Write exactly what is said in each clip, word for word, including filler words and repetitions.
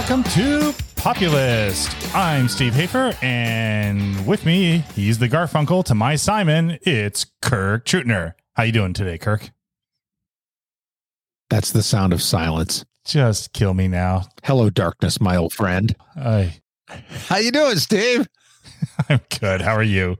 Welcome to Populist. I'm Steve Hafer, and with me, he's the Garfunkel to my Simon. It's Kirk Trutner. How you doing today, Kirk? That's the sound of silence. Just kill me now. Hello, darkness, my old friend. Hi. How you doing, Steve? I'm good. How are you?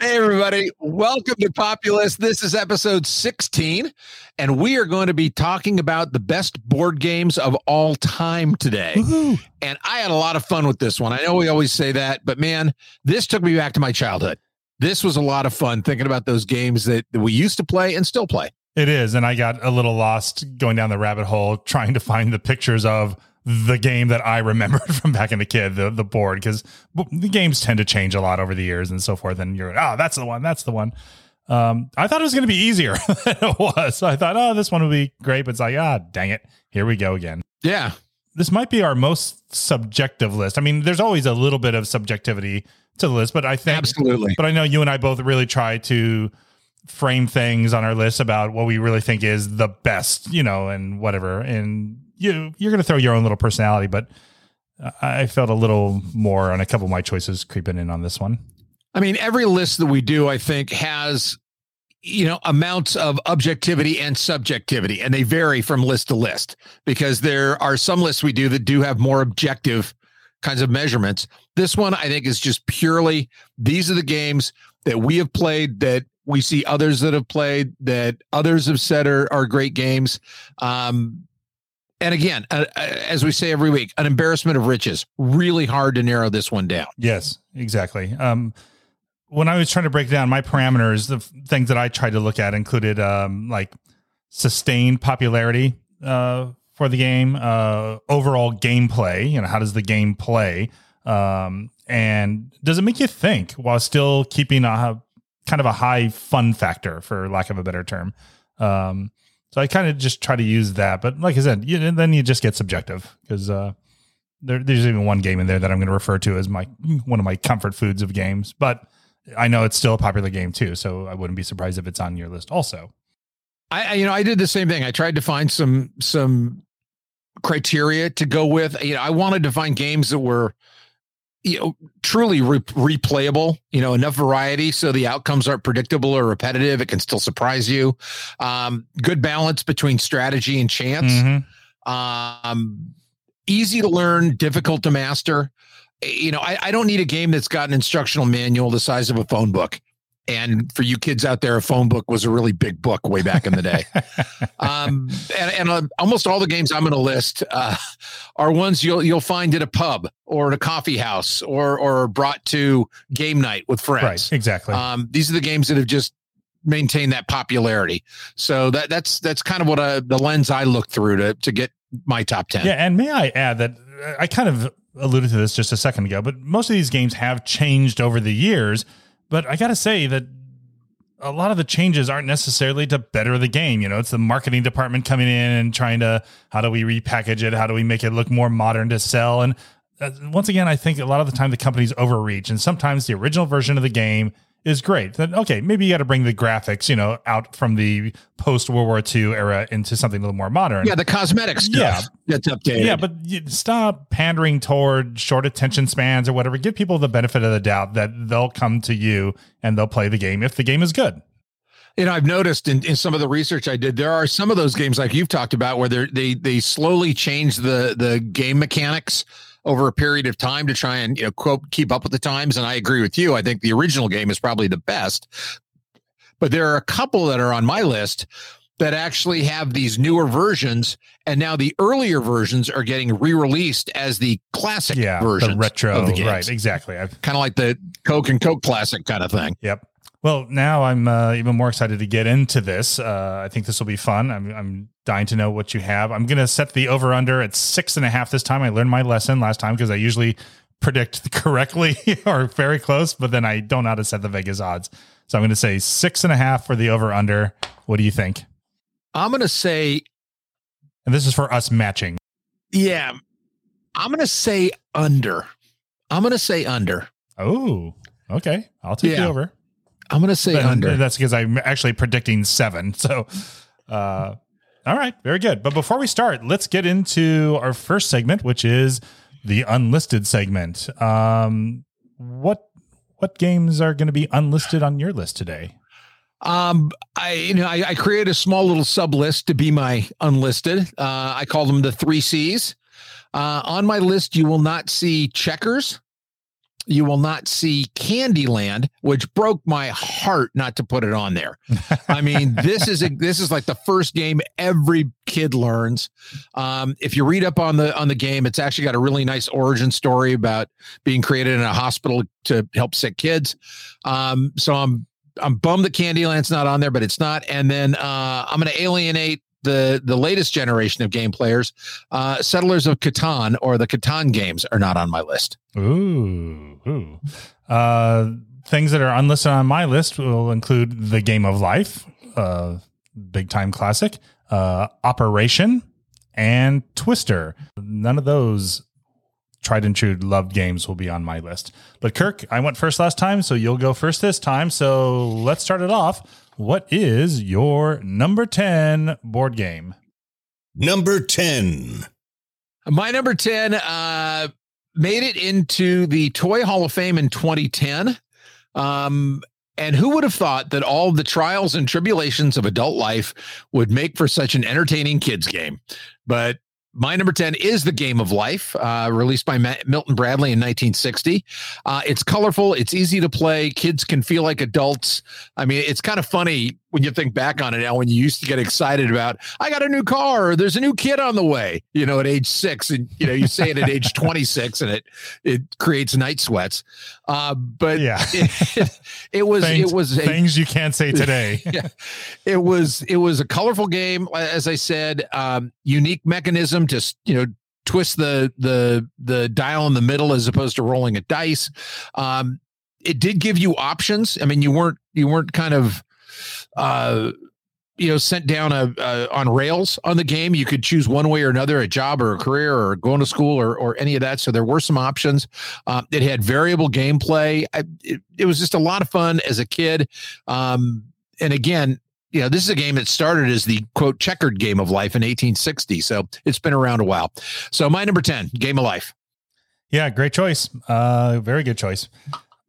Hey, everybody. Welcome to Populist. This is episode sixteen, and we are going to be talking about the best board games of all time today. Woo-hoo. And I had a lot of fun with this one. I know we always say that, but man, this took me back to my childhood. This was a lot of fun thinking about those games that, that we used to play and still play. It is. And I got a little lost going down the rabbit hole trying to find the pictures of the game that I remembered from back in the kid, the, the board, because the games tend to change a lot over the years and so forth. And you're, oh, that's the one. That's the one. Um, I thought it was going to be easier than it was. I thought, oh, this one would be great. But it's like, ah, oh, dang it. Here we go again. Yeah. This might be our most subjective list. I mean, there's always a little bit of subjectivity to the list, but I think, absolutely. But I know you and I both really try to frame things on our list about what we really think is the best, you know, and whatever. And You, you're going to throw your own little personality, but I felt a little more on a couple of my choices creeping in on this one. I mean, every list that we do, I think, has, you know, amounts of objectivity and subjectivity, and they vary from list to list because there are some lists we do that do have more objective kinds of measurements. This one, I think, is just purely, these are the games that we have played that we see others that have played that others have said are, are great games. Um, And again, uh, as we say every week, an embarrassment of riches. Really hard to narrow this one down. Yes, exactly. Um, when I was trying to break down my parameters, the f- things that I tried to look at included um, like sustained popularity uh, for the game, uh, overall gameplay. You know, how does the game play? Um, and does it make you think while still keeping a kind of a high fun factor, for lack of a better term? Um, So I kind of just try to use that. But like I said, you, then you just get subjective because uh, there, there's even one game in there that I'm going to refer to as my one of my comfort foods of games. But I know it's still a popular game, too. So I wouldn't be surprised if it's on your list also. I, you know, I did the same thing. I tried to find some some criteria to go with. You know, I wanted to find games that were, you know, truly re- replayable, you know, enough variety so the outcomes aren't predictable or repetitive. It can still surprise you. Um, good balance between strategy and chance. Mm-hmm. Um, easy to learn, difficult to master. You know, I, I don't need a game that's got an instructional manual the size of a phone book. And for you kids out there, a phone book was a really big book way back in the day. um, and and uh, almost all the games I'm going to list uh, are ones you'll you'll find at a pub or at a coffee house or or brought to game night with friends. Right, exactly. Um, these are the games that have just maintained that popularity. So that that's that's kind of what I, the lens I look through to to get my top ten. Yeah, and may I add that I kind of alluded to this just a second ago, but most of these games have changed over the years. But I got to say that a lot of the changes aren't necessarily to better the game. You know, it's the marketing department coming in and trying to, how do we repackage it? How do we make it look more modern to sell? And uh, once again, I think a lot of the time the companies overreach, and sometimes the original version of the game is great. Then, okay, maybe you got to bring the graphics, you know, out from the post-World War Two era into something a little more modern. Yeah, the cosmetic stuff yeah. that's updated. Yeah, but you stop pandering toward short attention spans or whatever. Give people the benefit of the doubt that they'll come to you and they'll play the game if the game is good. You know, I've noticed in, in some of the research I did, there are some of those games like you've talked about where they they slowly change the the game mechanics over a period of time to try and, you know, quote, keep up with the times. And I agree with you. I think the original game is probably the best, but there are a couple that are on my list that actually have these newer versions. And now the earlier versions are getting re-released as the classic yeah, versions. The retro, of the games. Right. Exactly. I've kind of like the Coke and Coke classic kind of thing. Yep. Well, now I'm uh, even more excited to get into this. Uh, I think this will be fun. I'm, I'm dying to know what you have. I'm going to set the over under at six and a half this time. I learned my lesson last time because I usually predict correctly or very close, but then I don't know how to set the Vegas odds. So I'm going to say six and a half for the over under. What do you think? I'm going to say, and this is for us matching. Yeah. I'm going to say under. I'm going to say under. Oh, okay. I'll take yeah. the over. I'm going to say but under. That's because I'm actually predicting seven. So uh, All right. Very good. But before we start, let's get into our first segment, which is the unlisted segment. Um, what what games are going to be unlisted on your list today? Um, I you know I, I created a small little sub list to be my unlisted. Uh, I call them the three C's. Uh, on my list, you will not see Checkers. You will not see Candyland, which broke my heart not to put it on there. I mean, this is a, this is like the first game every kid learns. Um, if you read up on the on the game, it's actually got a really nice origin story about being created in a hospital to help sick kids. Um, so I'm I'm bummed that Candyland's not on there, but it's not. And then uh, I'm going to alienate the the latest generation of game players. Uh, Settlers of Catan or the Catan games are not on my list. Ooh, ooh. Uh, things that are unlisted on my list will include The Game of Life, uh, big time classic, uh, Operation, and Twister. None of those tried and true loved games will be on my list. But Kirk, I went first last time, so you'll go first this time. So let's start it off. What is your number ten board game? Number ten. My number ten uh, made it into the Toy Hall of Fame in twenty ten. Um, and who would have thought that all the trials and tribulations of adult life would make for such an entertaining kids game? But my number ten is The Game of Life, uh, released by Ma- Milton Bradley in nineteen sixty. Uh, it's colorful. It's easy to play. Kids can feel like adults. I mean, it's kind of funny when you think back on it now, when you used to get excited about, I got a new car, or there's a new kid on the way, you know, at age six. And, you know, you say it at age twenty-six and it it creates night sweats. Uh, but yeah, it, it was things, it was a, things you can't say today. Yeah, it was it was a colorful game. As I said, um, unique mechanism. Just, you know, twist the the the dial in the middle as opposed to rolling a dice. Um, it did give you options. I mean, you weren't you weren't kind of uh, you know sent down a, a on rails on the game. You could choose one way or another, a job or a career or going to school or or any of that. So there were some options. Uh, it had variable gameplay. I, it, it was just a lot of fun as a kid. Um, and again, you know, this is a game that started as the quote checkered game of life in eighteen sixty. So it's been around a while. So my number ten, Game of Life. Yeah. Great choice. Uh, very good choice.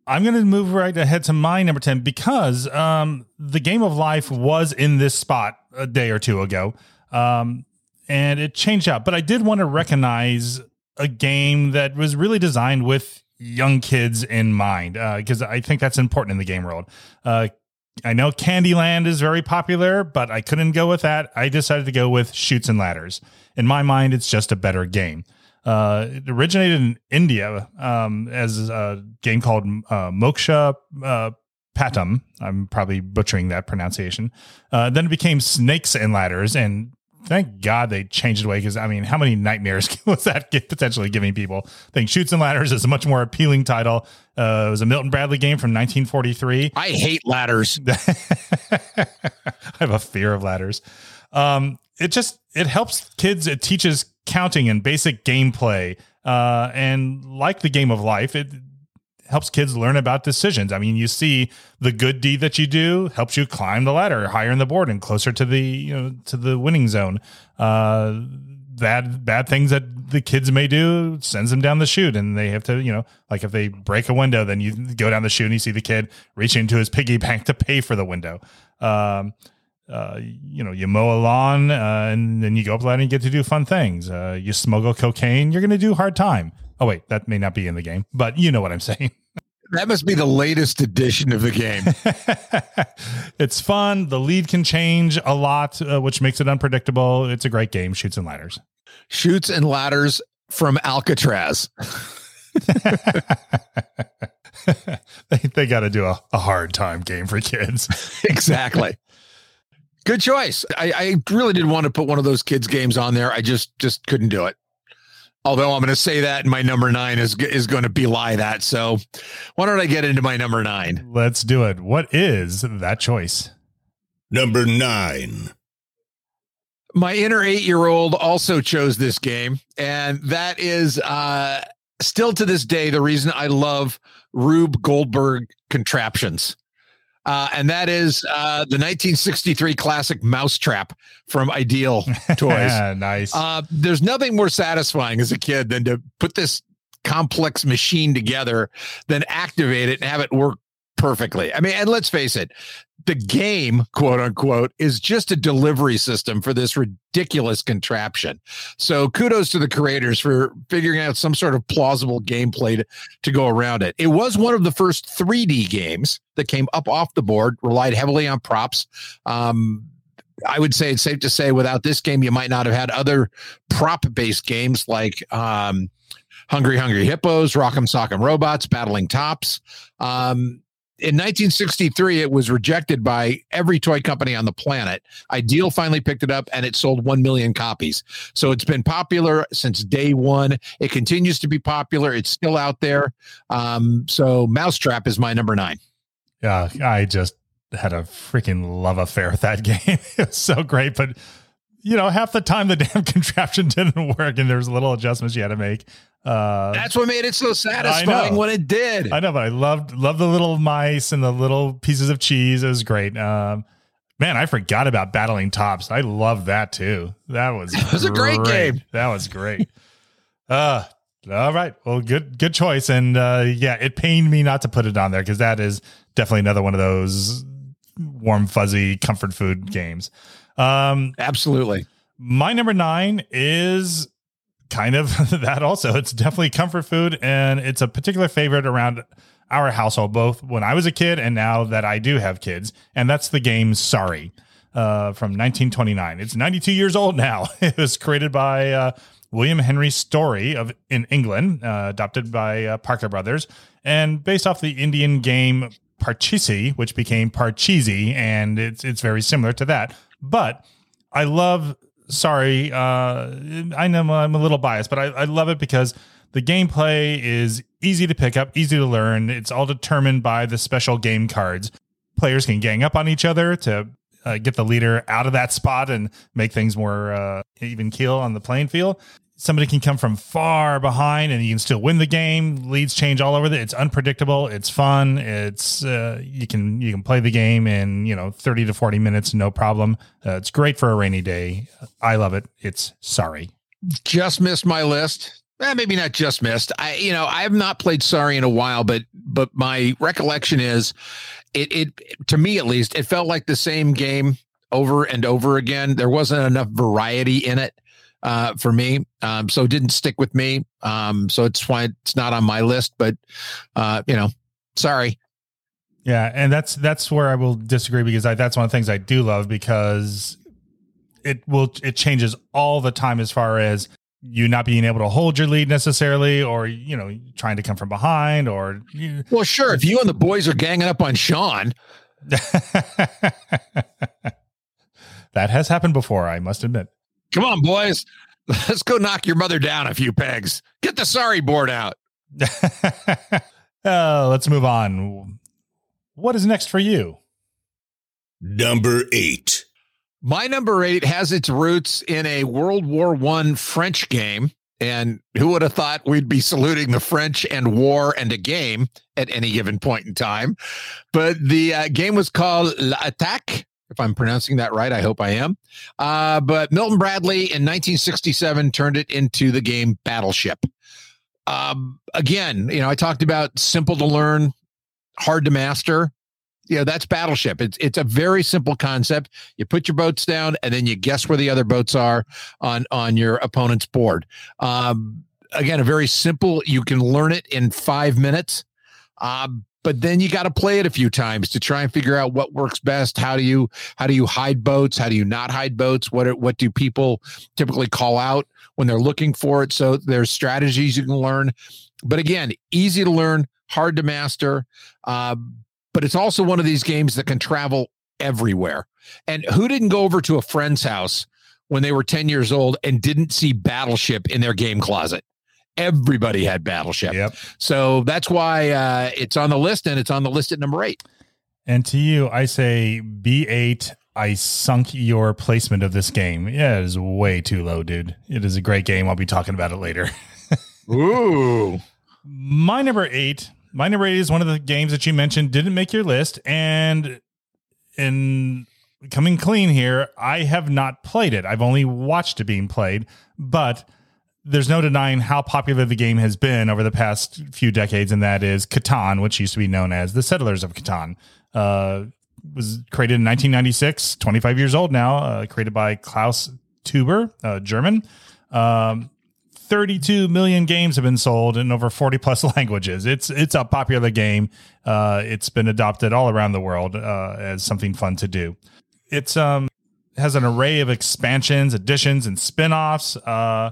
I'm going to move right ahead to my number ten because um, The Game of Life was in this spot a day or two ago um, and it changed out, but I did want to recognize a game that was really designed with young kids in mind. Uh, cause I think that's important in the game world. Uh, I know Candyland is very popular, but I couldn't go with that. I decided to go with Chutes and Ladders. In my mind, it's just a better game. Uh, it originated in India um, as a game called uh, Moksha uh, Patam. I'm probably butchering that pronunciation. Uh, then it became Snakes and Ladders, and thank God they changed it away because, I mean, how many nightmares was that potentially giving people? I think Chutes and Ladders is a much more appealing title. Uh, it was a Milton Bradley game from nineteen forty-three. I hate ladders. I have a fear of ladders. Um, it just, it helps kids. It teaches counting and basic gameplay. Uh, and like The Game of Life, it helps kids learn about decisions. I mean, you see the good deed that you do helps you climb the ladder higher in the board and closer to the, you know, to the winning zone. Uh, bad, bad things that the kids may do sends them down the chute, and they have to, you know, like if they break a window, then you go down the chute and you see the kid reaching into his piggy bank to pay for the window. Um, Uh, you know, you mow a lawn uh, and then you go up the ladder and you get to do fun things. Uh, you smuggle cocaine, you're going to do hard time. Oh, wait, that may not be in the game, but you know what I'm saying. That must be the latest edition of the game. It's fun. The lead can change a lot, uh, which makes it unpredictable. It's a great game. Chutes and Ladders. Chutes and Ladders from Alcatraz. they they got to do a, a hard time game for kids. Exactly. Good choice. I, I really did want to put one of those kids' games on there. I just just couldn't do it. Although I'm going to say that, and my number nine is is going to belie that. So why don't I get into my number nine? Let's do it. What is that choice? Number nine. My inner eight-year-old also chose this game, and that is uh, still to this day the reason I love Rube Goldberg contraptions. Uh, and that is uh, the nineteen sixty-three classic Mousetrap from Ideal Toys. Nice. Uh, there's nothing more satisfying as a kid than to put this complex machine together, then activate it and have it work perfectly. I mean, and let's face it, the game, quote unquote, is just a delivery system for this ridiculous contraption. So kudos to the creators for figuring out some sort of plausible gameplay to, to go around it. It was one of the first three D games that came up off the board, relied heavily on props. Um, I would say it's safe to say without this game, you might not have had other prop-based games like um, Hungry Hungry Hippos, Rock'em Sock'em Robots, Battling Tops. Um, In nineteen sixty-three, it was rejected by every toy company on the planet. Ideal finally picked it up, and it sold one million copies. So it's been popular since day one. It continues to be popular. It's still out there. Um, so Mousetrap is my number nine. Yeah, I just had a freaking love affair with that game. It was so great, but you know, half the time the damn contraption didn't work, and there's little adjustments you had to make. Uh, That's what made it so satisfying when it did. I know, but I loved loved the little mice and the little pieces of cheese. It was great. Um, man, I forgot about Battling Tops. I loved that too. That was that was great. a great game. That was great. uh, all right. Well, good good choice. And uh, yeah, it pained me not to put it on there because that is definitely another one of those warm, fuzzy comfort food games. Um, absolutely. My number nine is kind of that also. It's definitely comfort food, and it's a particular favorite around our household, both when I was a kid and now that I do have kids. And that's the game Sorry, uh, from nineteen twenty-nine. It's ninety-two years old now. It was created by uh, William Henry Story of in England, uh, adopted by uh, Parker Brothers, and based off the Indian game Parcheesi, which became Parcheesi, and it's it's very similar to that. But I love Sorry. Uh, I know I'm a little biased, but I, I love it because the gameplay is easy to pick up, easy to learn. It's all determined by the special game cards. Players can gang up on each other to uh, get the leader out of that spot and make things more uh, even keel on the playing field. Somebody can come from far behind and you can still win the game. Leads change all over. The, it's unpredictable. It's fun. It's uh, you can you can play the game in, you know, thirty to forty minutes, no problem. Uh, it's great for a rainy day. I love it. It's Sorry. Just missed my list. Eh, maybe not just missed. I you know I have not played Sorry in a while, but but my recollection is, it it to me at least, it felt like the same game over and over again. There wasn't enough variety in it. Uh, for me, um, so it didn't stick with me. Um, so it's why it's not on my list. But uh, you know, Sorry. Yeah, and that's that's where I will disagree because I, that's one of the things I do love because it will it changes all the time as far as you not being able to hold your lead necessarily, or you know, trying to come from behind, or well, sure, if you and the boys are ganging up on Sean. That has happened before, I must admit. Come on, boys. Let's go knock your mother down a few pegs. Get the Sorry board out. uh, let's move on. What is next for you? Number eight. My number eight has its roots in a World War One French game. And who would have thought we'd be saluting the French and war and a game at any given point in time? But the uh, game was called L'Attaque. If I'm pronouncing that right, I hope I am. Uh, but Milton Bradley in nineteen sixty-seven turned it into the game Battleship. Um, again, you know, I talked about simple to learn, hard to master. You know, that's Battleship. It's it's a very simple concept. You put your boats down, and then you guess where the other boats are on on your opponent's board. Um, again, a very simple. You can learn it in five minutes. Um, But then you got to play it a few times to try and figure out what works best. How do you how do you hide boats? How do you not hide boats? What are, what do people typically call out when they're looking for it? So there's strategies you can learn. But again, easy to learn, hard to master. Uh, but it's also one of these games that can travel everywhere. And who didn't go over to a friend's house when they were ten years old and didn't see Battleship in their game closet? Everybody had Battleship. Yep. So that's why uh, it's on the list, and it's on the list at number eight. And to you, I say B eight, I sunk your placement of this game. Yeah, it is way too low, dude. It is a great game. I'll be talking about it later. Ooh. My number eight My Number Eight is one of the games that you mentioned didn't make your list, and in coming clean here, I have not played it. I've only watched it being played, but there's no denying how popular the game has been over the past few decades, and that is Catan, which used to be known as the Settlers of Catan. Uh, was created in nineteen ninety-six, twenty-five years old now, uh, created by Klaus Teuber, uh, German. Um, thirty-two million games have been sold in over forty plus languages. It's it's a popular game. Uh, it's been adopted all around the world uh, as something fun to do. It's um has an array of expansions, additions, and spin-offs. Uh,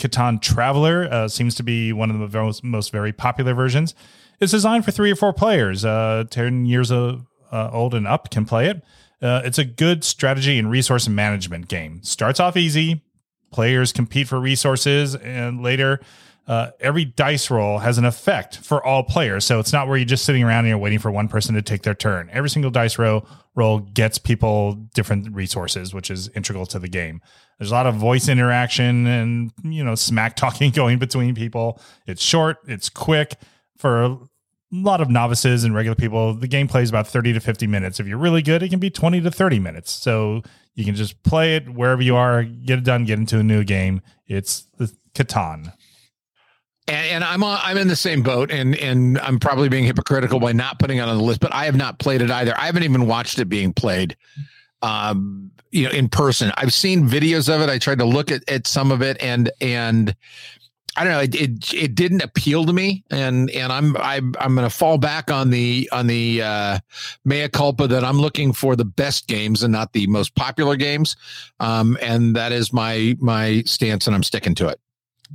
Catan Traveler uh, seems to be one of the most, most very popular versions. It's designed for three or four players. Uh, ten years of, uh, old and up can play it. Uh, it's a good strategy and resource management game. Starts off easy. Players compete for resources, and later uh, every dice roll has an effect for all players. So it's not where you're just sitting around and you're waiting for one person to take their turn. Every single dice roll roll gets people different resources, which is integral to the game. There's a lot of voice interaction and, you know, smack talking going between people. It's short, it's quick. For a lot of novices and regular people, the game plays about thirty to fifty minutes. If you're really good, it can be twenty to thirty minutes. So you can just play it wherever you are, get it done, get into a new game. It's the Catan. And, and I'm on, I'm in the same boat, and and I'm probably being hypocritical by not putting it on the list, but I have not played it either. I haven't even watched it being played, um, you know, in person. I've seen videos of it. I tried to look at, at some of it, and and I don't know, it, it it didn't appeal to me, and and I'm I'm I'm going to fall back on the on the uh, mea culpa that I'm looking for the best games and not the most popular games, um, and that is my my stance, and I'm sticking to it.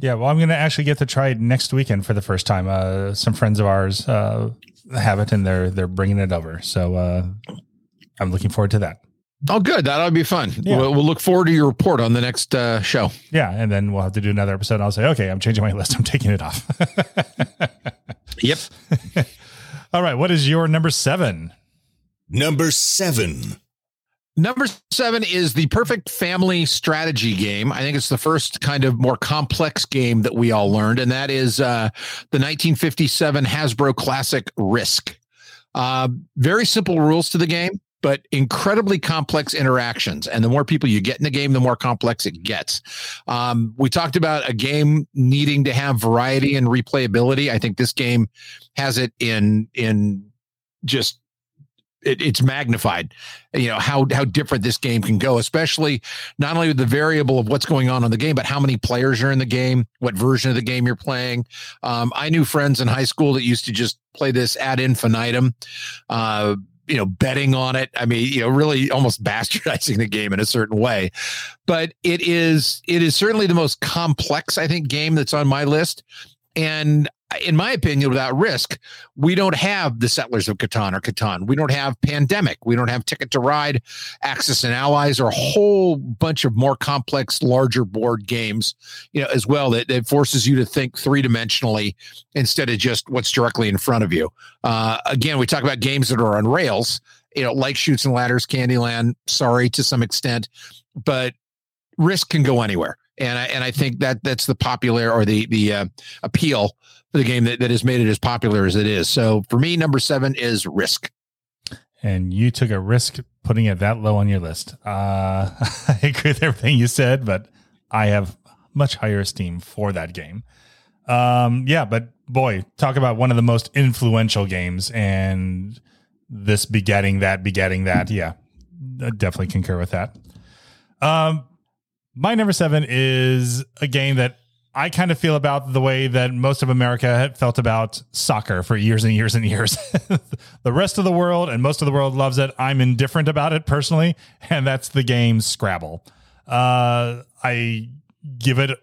Yeah, well, I'm going to actually get to try it next weekend for the first time. Uh, some friends of ours uh, have it, and they're they're bringing it over. So uh, I'm looking forward to that. Oh, good. That'll be fun. Yeah. We'll, we'll look forward to your report on the next uh, show. Yeah, and then we'll have to do another episode, and I'll say, okay, I'm changing my list. I'm taking it off. Yep. All right. What is your number seven? Number seven. Number seven is the perfect family strategy game. I think it's the first kind of more complex game that we all learned, and that is uh, the nineteen fifty-seven Hasbro classic Risk. Uh, very simple rules to the game, but incredibly complex interactions. And the more people you get in the game, the more complex it gets. Um, we talked about a game needing to have variety and replayability. I think this game has it in in just... It, it's magnified, you know, how how different this game can go, especially not only with the variable of what's going on in the game, but how many players are in the game, what version of the game you're playing. Um, I knew friends in high school that used to just play this ad infinitum, uh, you know, betting on it. I mean, you know, really almost bastardizing the game in a certain way. But it is it is certainly the most complex, I think, game that's on my list. And in my opinion, without Risk, we don't have the Settlers of Catan or Catan. We don't have Pandemic. We don't have Ticket to Ride, Axis and Allies, or a whole bunch of more complex, larger board games, you know, as well that, that forces you to think three-dimensionally instead of just what's directly in front of you. Uh, again, we talk about games that are on rails, you know, like Chutes and Ladders, Candyland, Sorry to some extent, but Risk can go anywhere. And I, and I think that that's the popular or the the uh, appeal for the game that, that has made it as popular as it is. So for me, number seven is Risk. And you took a risk putting it that low on your list. Uh, I agree with everything you said, but I have much higher esteem for that game. Um, yeah, but boy, talk about one of the most influential games, and this begetting that, begetting that. Yeah, I definitely concur with that. Um. My number seven is a game that I kind of feel about the way that most of America felt about soccer for years and years and years. The rest of the world and most of the world loves it. I'm indifferent about it personally, and that's the game Scrabble. Uh, I give it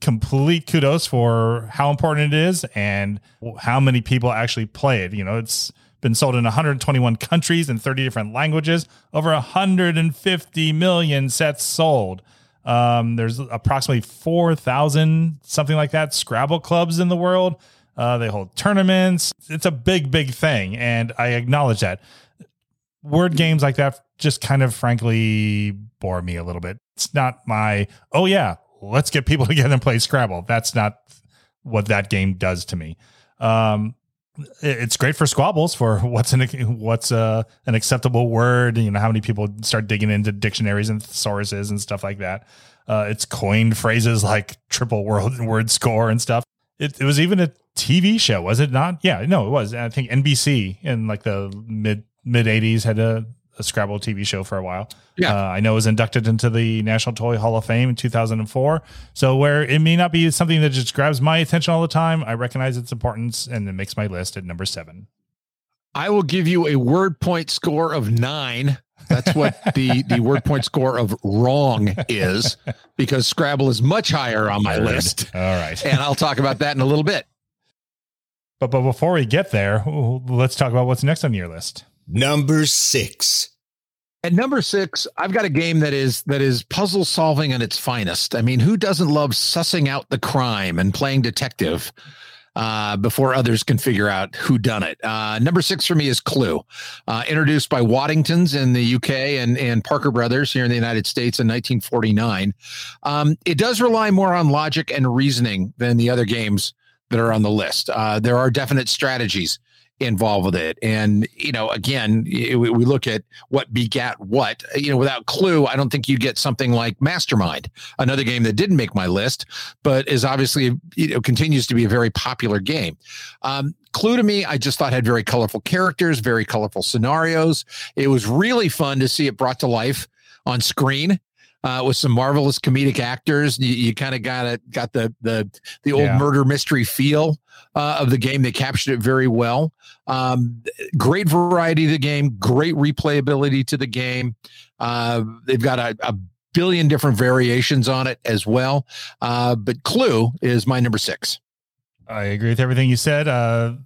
complete kudos for how important it is and how many people actually play it. You know, it's been sold in one hundred twenty-one countries and thirty different languages, over one hundred fifty million sets sold. Um, there's approximately four thousand, something like that, Scrabble clubs in the world. Uh, they hold tournaments. It's a big, big thing. And I acknowledge that. Word games like that just kind of frankly bore me a little bit. It's not my, oh yeah, let's get people together and play Scrabble. That's not what that game does to me. Um, it's great for squabbles for what's an what's a, an acceptable word. You know, how many people start digging into dictionaries and thesauruses and stuff like that. Uh, it's coined phrases like triple world word score and stuff. It, it was even a T V show, was it not? Yeah, no, it was. I think N B C in like the mid mid eighties had a, a Scrabble T V show for a while. Yeah, uh, I know it was inducted into the National Toy Hall of Fame in two thousand four. So where it may not be something that just grabs my attention all the time, I recognize its importance and it makes my list at number seven. I will give you a word point score of nine. That's what the, the word point score of wrong is, because Scrabble is much higher on my list. All right. And I'll talk about that in a little bit. But, but before we get there, let's talk about what's next on your list. Number six. At number six, I've got a game that is that is puzzle solving at its finest. I mean, who doesn't love sussing out the crime and playing detective Uh, before others can figure out who done it? Uh, number six for me is Clue, uh, introduced by Waddingtons in the U K and, and Parker Brothers here in the United States in nineteen forty-nine. Um, it does rely more on logic and reasoning than the other games that are on the list. Uh, there are definite strategies involved with it. And, you know, again, it, we look at what begat what. You know, without Clue, I don't think you'd get something like Mastermind, another game that didn't make my list, but is obviously, you know, continues to be a very popular game. Um, Clue to me, I just thought had very colorful characters, very colorful scenarios. It was really fun to see it brought to life on screen. Uh, with some marvelous comedic actors, you, you kind of got it, got the the the old yeah. murder mystery feel uh, of the game. They captured it very well. Um, great variety of the game, great replayability to the game. Uh, they've got a, a billion different variations on it as well. Uh, but Clue is my number six. I agree with everything you said. Uh,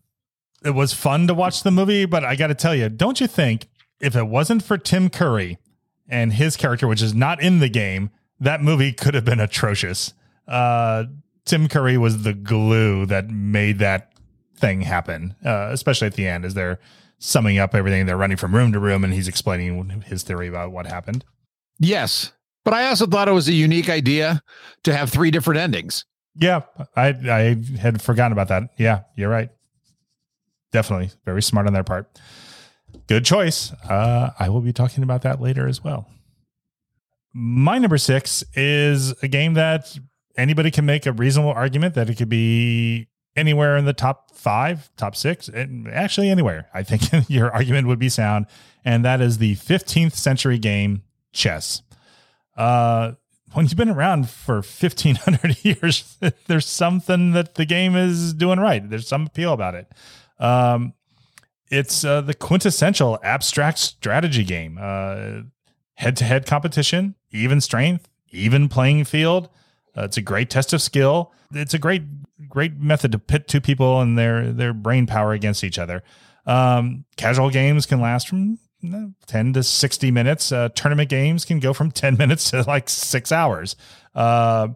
it was fun to watch the movie, but I got to tell you, don't you think if it wasn't for Tim Curry and his character, which is not in the game, that movie could have been atrocious. Uh, Tim Curry was the glue that made that thing happen, uh, especially at the end as they're summing up everything. They're running from room to room, and he's explaining his theory about what happened. Yes, but I also thought it was a unique idea to have three different endings. Yeah, I, I had forgotten about that. Yeah, you're right. Definitely very smart on their part. Good choice. Uh, I will be talking about that later as well. My number six is a game that anybody can make a reasonable argument that it could be anywhere in the top five, top six, and actually anywhere. I think your argument would be sound, and that is the fifteenth century game chess. Uh, when you've been around for fifteen hundred years, there's something that the game is doing right. There's some appeal about it. Um, It's uh, the quintessential abstract strategy game. Uh, head-to-head competition, even strength, even playing field. Uh, it's a great test of skill. It's a great, great method to pit two people and their their brain power against each other. Um, casual games can last from you know, ten to sixty minutes. Uh, tournament games can go from ten minutes to like six hours. Uh,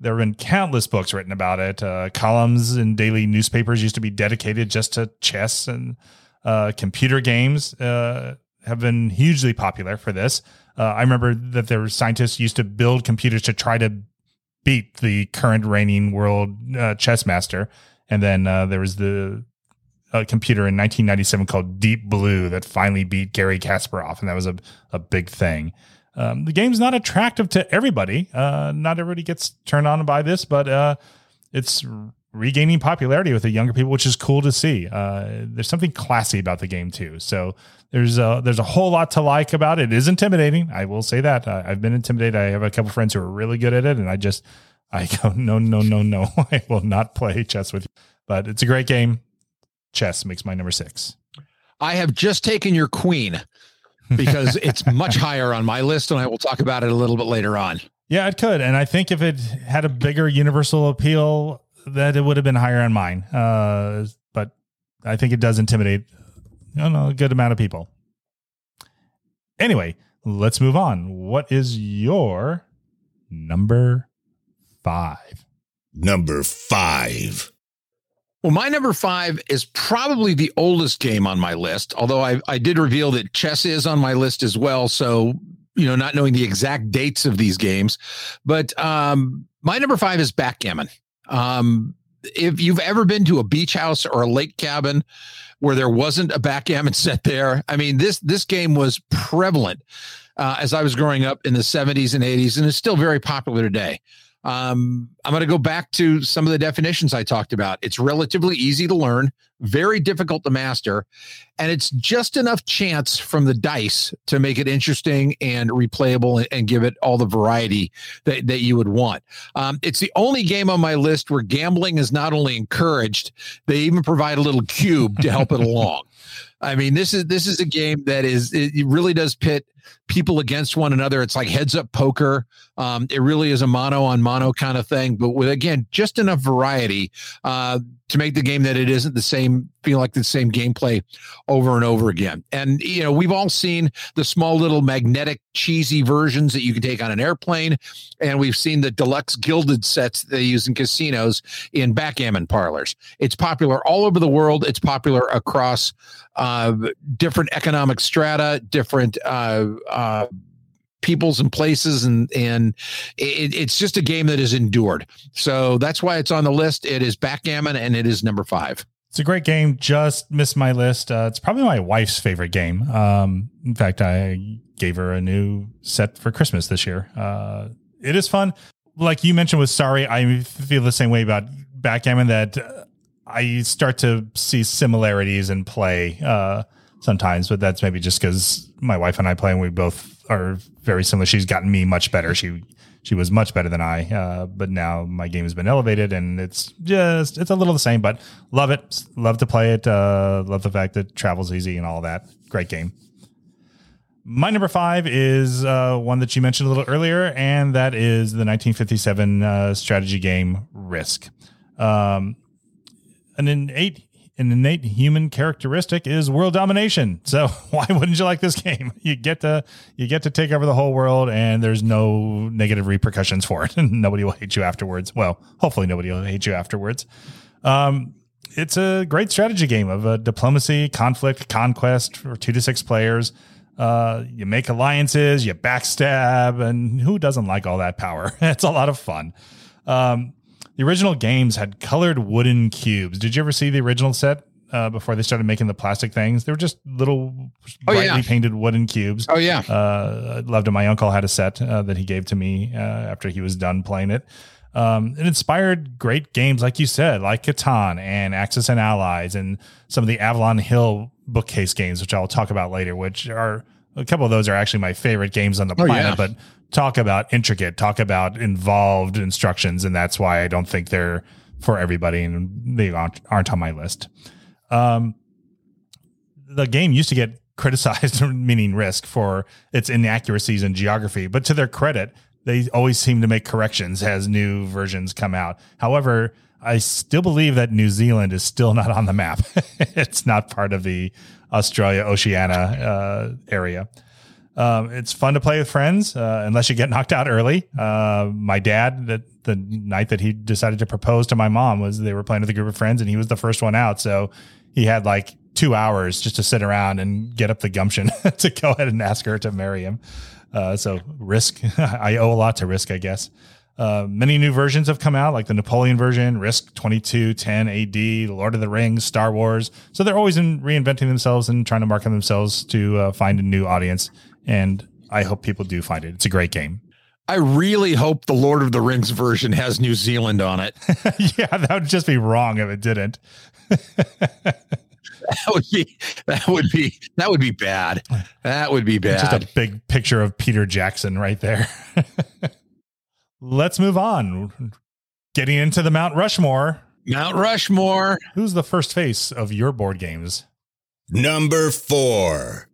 There have been countless books written about it. Uh, columns in daily newspapers used to be dedicated just to chess, and uh, computer games uh, have been hugely popular for this. Uh, I remember that there were scientists used to build computers to try to beat the current reigning world uh, chess master. And then uh, there was the uh, computer in nineteen ninety-seven called Deep Blue that finally beat Gary Kasparov, and that was a, a big thing. Um, the game's not attractive to everybody. Uh, not everybody gets turned on by this, but uh, it's regaining popularity with the younger people, which is cool to see. Uh, there's something classy about the game too. So there's a, there's a whole lot to like about it. It is intimidating. I will say that. Uh, I've been intimidated. I have a couple friends who are really good at it, and I just, I go, no, no, no, no. I will not play chess with you. But it's a great game. Chess makes my number six. I have just taken your queen, because it's much higher on my list, and I will talk about it a little bit later on. Yeah, it could. And I think if it had a bigger universal appeal, that it would have been higher on mine. Uh, but I think it does intimidate you know, a good amount of people. Anyway, let's move on. What is your number five? Number five. Well, my number five is probably the oldest game on my list, although I, I did reveal that chess is on my list as well. So, you know, not knowing the exact dates of these games, but um, my number five is Backgammon. Um, if you've ever been to a beach house or a lake cabin where there wasn't a backgammon set there, I mean, this this game was prevalent uh, as I was growing up in the seventies and eighties, and it's still very popular today. Um, I'm going to go back to some of the definitions I talked about. It's relatively easy to learn, very difficult to master, and it's just enough chance from the dice to make it interesting and replayable and, and give it all the variety that, that you would want. Um, it's the only game on my list where gambling is not only encouraged, they even provide a little cube to help it along. I mean, this is this is a game that is it really does pit people against one another. It's like heads up poker. Um, it really is a mono on mono kind of thing, but with, again, just enough variety uh, to make the game that it isn't the same, feel like the same gameplay over and over again. And, you know, we've all seen the small little magnetic cheesy versions that you can take on an airplane. And we've seen the deluxe gilded sets they use in casinos in backgammon parlors. It's popular all over the world. It's popular across uh, different economic strata, different uh, uh, peoples and places. And, and it, it's just a game that has endured. So that's why it's on the list. It is backgammon, and it is number five. It's a great game. Just missed my list. Uh, it's probably my wife's favorite game. Um, in fact, I gave her a new set for Christmas this year. Uh, it is fun. Like you mentioned with Sorry, I feel the same way about backgammon, that uh, I start to see similarities in play uh, sometimes, but that's maybe just because my wife and I play and we both are very similar. She's gotten me much better. She She was much better than I, uh, but now my game has been elevated, and it's just, it's a little the same, but love it. Love to play it. Uh, love the fact that travel's easy and all that. Great game. My number five is uh, one that you mentioned a little earlier, and that is the nineteen fifty-seven uh, strategy game Risk. Um, an innate, an innate human characteristic is world domination. So why wouldn't you like this game? You get to, you get to take over the whole world, and there's no negative repercussions for it. And nobody will hate you afterwards. Well, hopefully nobody will hate you afterwards. Um, it's a great strategy game of uh, diplomacy, conflict, conquest for two to six players. Uh, you make alliances, you backstab, and who doesn't like all that power? It's a lot of fun. Um, The original games had colored wooden cubes. Did you ever see the original set uh, before they started making the plastic things? They were just little oh, brightly yeah. painted wooden cubes. Oh, yeah. Uh, I loved it. My uncle had a set uh, that he gave to me uh, after he was done playing it. Um, it inspired great games, like you said, like Catan and Axis and Allies and some of the Avalon Hill bookcase games, which I'll talk about later, which are a couple of those are actually my favorite games on the oh, planet, yeah. but talk about intricate, talk about involved instructions. And that's why I don't think they're for everybody, and they aren't, aren't on my list. Um, the game used to get criticized, meaning Risk, for its inaccuracies in geography, but to their credit, they always seem to make corrections as new versions come out. However, I still believe that New Zealand is still not on the map. It's not part of the Australia, Oceania uh, area. Um, it's fun to play with friends, uh, unless you get knocked out early. Uh, my dad, that the night that he decided to propose to my mom, was they were playing with a group of friends, and he was the first one out. So he had like two hours just to sit around and get up the gumption to go ahead and ask her to marry him. Uh, so Risk, I owe a lot to Risk, I guess. Uh, many new versions have come out, like the Napoleon version, Risk twenty-two ten A D, Lord of the Rings, Star Wars. So they're always in reinventing themselves and trying to market themselves to uh, find a new audience. And I hope people do find it. It's a great game. I really hope the Lord of the Rings version has New Zealand on it. Yeah, that would just be wrong if it didn't. That would be that would be that would be bad. That would be bad. It's just a big picture of Peter Jackson right there. Let's move on. Getting into the Mount Rushmore. Mount Rushmore. Who's the first face of your board games? Number four.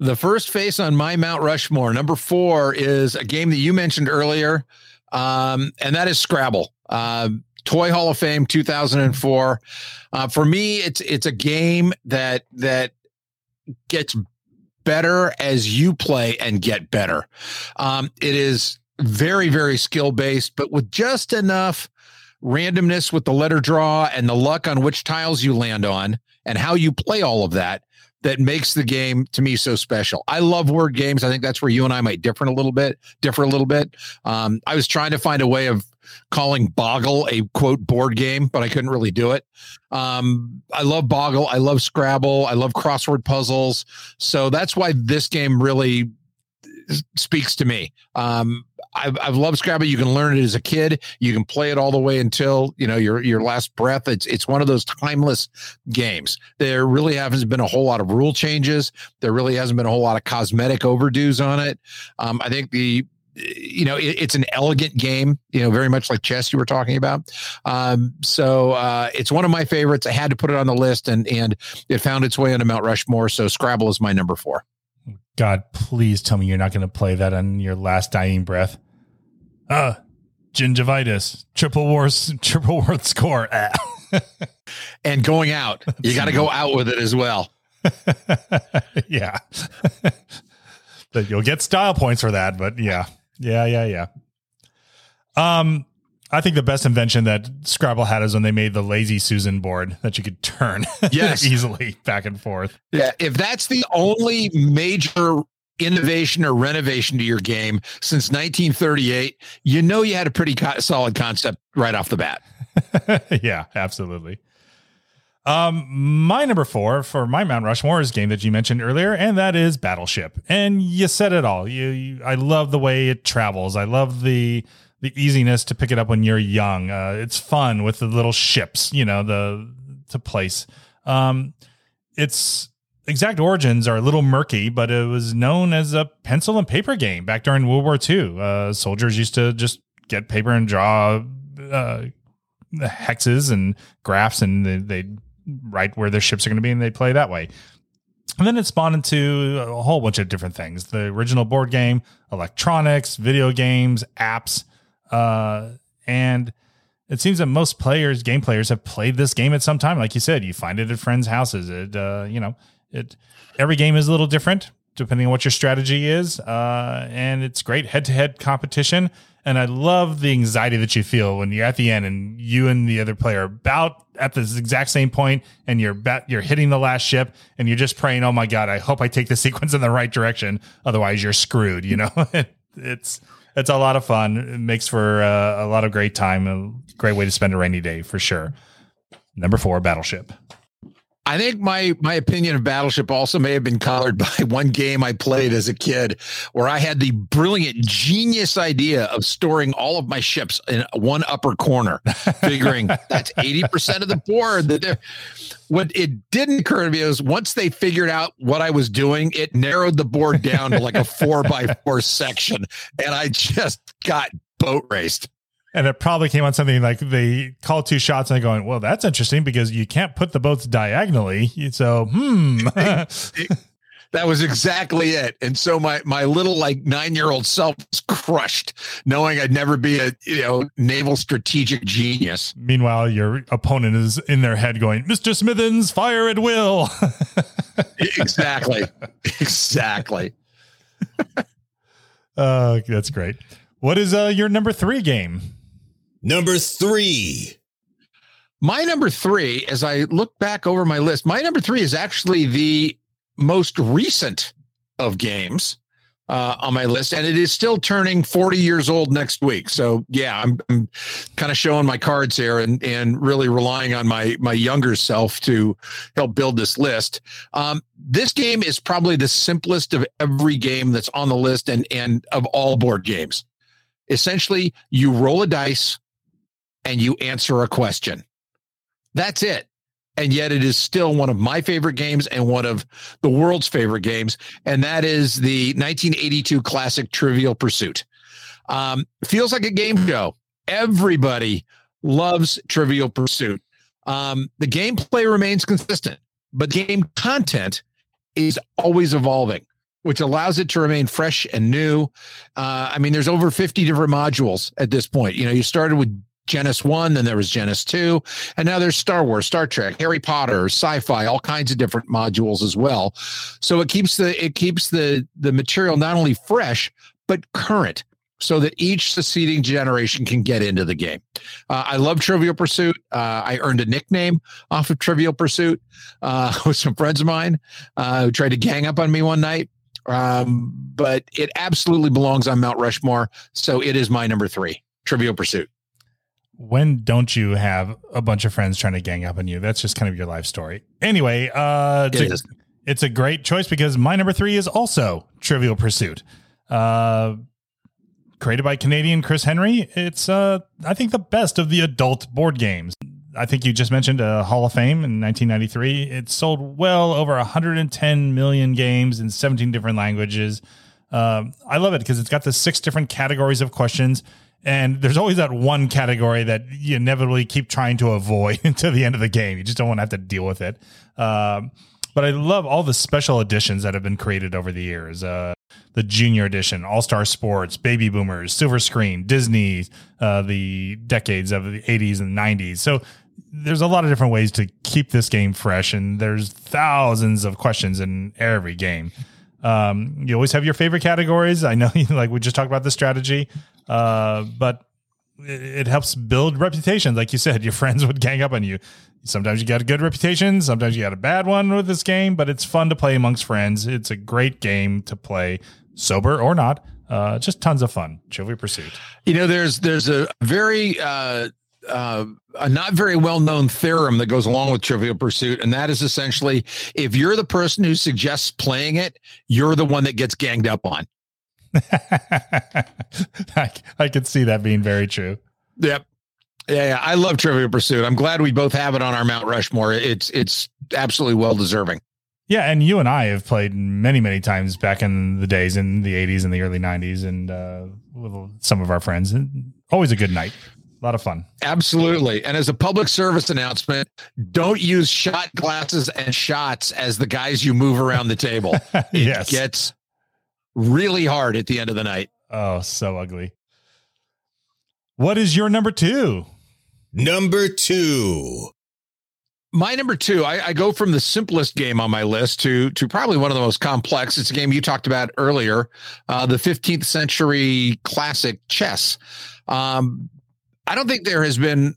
The first face on my Mount Rushmore, number four, is a game that you mentioned earlier, um, and that is Scrabble. Uh, Toy Hall of Fame two thousand four. Uh, for me, it's it's a game that that gets better as you play and get better. Um, it is very, very skill-based, but with just enough randomness with the letter draw and the luck on which tiles you land on and how you play all of that, that makes the game to me so special. I love word games. I think that's where you and I might differ a little bit, differ a little bit. Um, I was trying to find a way of calling Boggle a quote board game, but I couldn't really do it. Um, I love Boggle. I love Scrabble. I love crossword puzzles. So that's why this game really speaks to me. Um, I've, I've loved Scrabble. You can learn it as a kid. You can play it all the way until, you know, your, your last breath. It's, it's one of those timeless games. There really hasn't been a whole lot of rule changes. There really hasn't been a whole lot of cosmetic overdues on it. Um, I think the, you know, it, it's an elegant game, you know, very much like chess you were talking about. Um, so uh, it's one of my favorites. I had to put it on the list, and, and it found its way onto Mount Rushmore. So Scrabble is my number four. God, please tell me you're not going to play that on your last dying breath. Uh, gingivitis, triple war, triple war score. And going out, you got to go out with it as well. Yeah. You'll get style points for that, but yeah, yeah, yeah, yeah. Um, I think the best invention that Scrabble had is when they made the Lazy Susan board that you could turn yes. easily back and forth. Yeah, if that's the only major innovation or renovation to your game since nineteen thirty-eight, you know you had a pretty co- solid concept right off the bat. Yeah, absolutely. Um, my number four for my Mount Rushmore's game that you mentioned earlier, and that is Battleship. And you said it all. You, you I love the way it travels. I love the the easiness to pick it up when you're young. Uh, it's fun with the little ships, you know, the to place. Um, it's exact origins are a little murky, but it was known as a pencil and paper game back during World War Two. Uh, soldiers used to just get paper and draw uh, hexes and graphs, and they, they'd write where their ships are going to be, and they play that way. And then it spawned into a whole bunch of different things. The original board game, electronics, video games, apps, uh, and it seems that most players, game players, have played this game at some time. Like you said, you find it at friends' houses. It, uh, you know, It, every game is a little different depending on what your strategy is. Uh, and it's great head-to-head competition. And I love the anxiety that you feel when you're at the end and you and the other player are about at this exact same point, and you're bat- you're hitting the last ship, and you're just praying, oh my God, I hope I take the sequence in the right direction. Otherwise you're screwed. You know, it, it's, it's a lot of fun. It makes for uh, a lot of great time, a great way to spend a rainy day for sure. Number four, Battleship. I think my my opinion of Battleship also may have been colored by one game I played as a kid where I had the brilliant, genius idea of storing all of my ships in one upper corner, figuring that's eighty percent of the board. That what it didn't occur to me was once they figured out what I was doing, it narrowed the board down to like a four by four section, and I just got boat raced. And it probably came on something like they call two shots and they're going, well, that's interesting because you can't put the boats diagonally. So, hmm. That was exactly it. And so my, my little like nine-year-old self was crushed knowing I'd never be a, you know, naval strategic genius. Meanwhile, your opponent is in their head going, Mister Smithens, fire at will. Exactly. Exactly. uh, that's great. What is uh, your number three game? Number three. My number three, as I look back over my list, my number three is actually the most recent of games uh, on my list, and it is still turning forty years old next week. So, yeah, I'm, I'm kind of showing my cards here and, and really relying on my, my younger self to help build this list. Um, this game is probably the simplest of every game that's on the list and, and of all board games. Essentially, you roll a dice and you answer a question. That's it. And yet it is still one of my favorite games and one of the world's favorite games. And that is the nineteen eighty-two classic Trivial Pursuit. Um, feels like a game show. Everybody loves Trivial Pursuit. Um, the gameplay remains consistent, but game content is always evolving, which allows it to remain fresh and new. Uh, I mean, there's over fifty different modules at this point. You know, you started with Genesis one, then there was Genesis two, and now there's Star Wars, Star Trek, Harry Potter, sci-fi, all kinds of different modules as well. So it keeps the it keeps the the material not only fresh, but current. so that each succeeding generation can get into the game. Uh, I love Trivial Pursuit. Uh, I earned a nickname off of Trivial Pursuit uh, with some friends of mine uh, who tried to gang up on me one night. Um, but it absolutely belongs on Mount Rushmore. So it is my number three, Trivial Pursuit. When don't you have a bunch of friends trying to gang up on you? That's just kind of your life story. Anyway, uh, it it's, a, it's a great choice because my number three is also Trivial Pursuit. Uh, created by Canadian Chris Henry. It's, uh, I think, the best of the adult board games. I think you just mentioned a Hall of Fame in nineteen ninety-three. It sold well over one hundred ten million games in seventeen different languages. Uh, I love it because it's got the six different categories of questions. And there's always that one category that you inevitably keep trying to avoid until the end of the game. You just don't want to have to deal with it. Um, but I love all the special editions that have been created over the years. Uh, the Junior Edition, All-Star Sports, Baby Boomers, Silver Screen, Disney, uh, the decades of the eighties and nineties. So there's a lot of different ways to keep this game fresh, and there's thousands of questions in every game. Um, you always have your favorite categories. I know, like we just talked about the strategy, uh, but it, it helps build reputations. Like you said, your friends would gang up on you. Sometimes you got a good reputation. Sometimes you got a bad one with this game, but it's fun to play amongst friends. It's a great game to play sober or not. Uh, just tons of fun. Trivial Pursuit. You know, there's, there's a very, uh, Uh, a not very well-known theorem that goes along with Trivial Pursuit, and that is essentially if you're the person who suggests playing it, you're the one that gets ganged up on. I, I could see that being very true. Yep. Yeah, yeah, I love Trivial Pursuit. I'm glad we both have it on our Mount Rushmore. It's it's absolutely well-deserving. Yeah, and you and I have played many, many times back in the days in the eighties and the early nineties, and uh, with some of our friends. And always a good night. A lot of fun. Absolutely. And as a public service announcement, don't use shot glasses and shots as the guys you move around the table. Yes. It gets really hard at the end of the night. Oh, so ugly. What is your number two? Number two. My number two, I, I go from the simplest game on my list to to probably one of the most complex. It's a game you talked about earlier, uh, the fifteenth century classic chess. Um I don't think there has been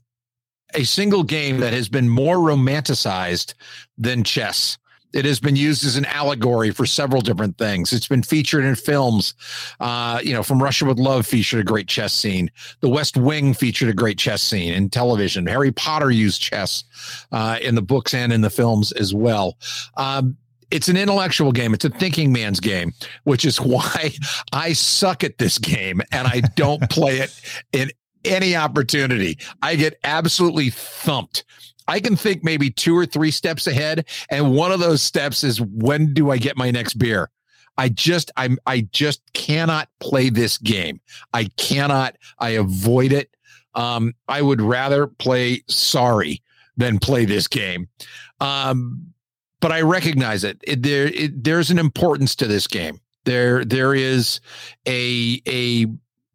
a single game that has been more romanticized than chess. It has been used as an allegory for several different things. It's been featured in films. Uh, you know, From Russia with Love featured a great chess scene. The West Wing featured a great chess scene in television. Harry Potter used chess uh, in the books and in the films as well. Um, It's an intellectual game. It's a thinking man's game, which is why I suck at this game and I don't play it in any opportunity. I get absolutely thumped. I can think maybe two or three steps ahead, and one of those steps is, when do I get my next beer? I just, I'm, I just cannot play this game. I cannot. I avoid it. Um, I would rather play Sorry than play this game. Um, but I recognize it. it there, it, there's an importance to this game. There, there is a a.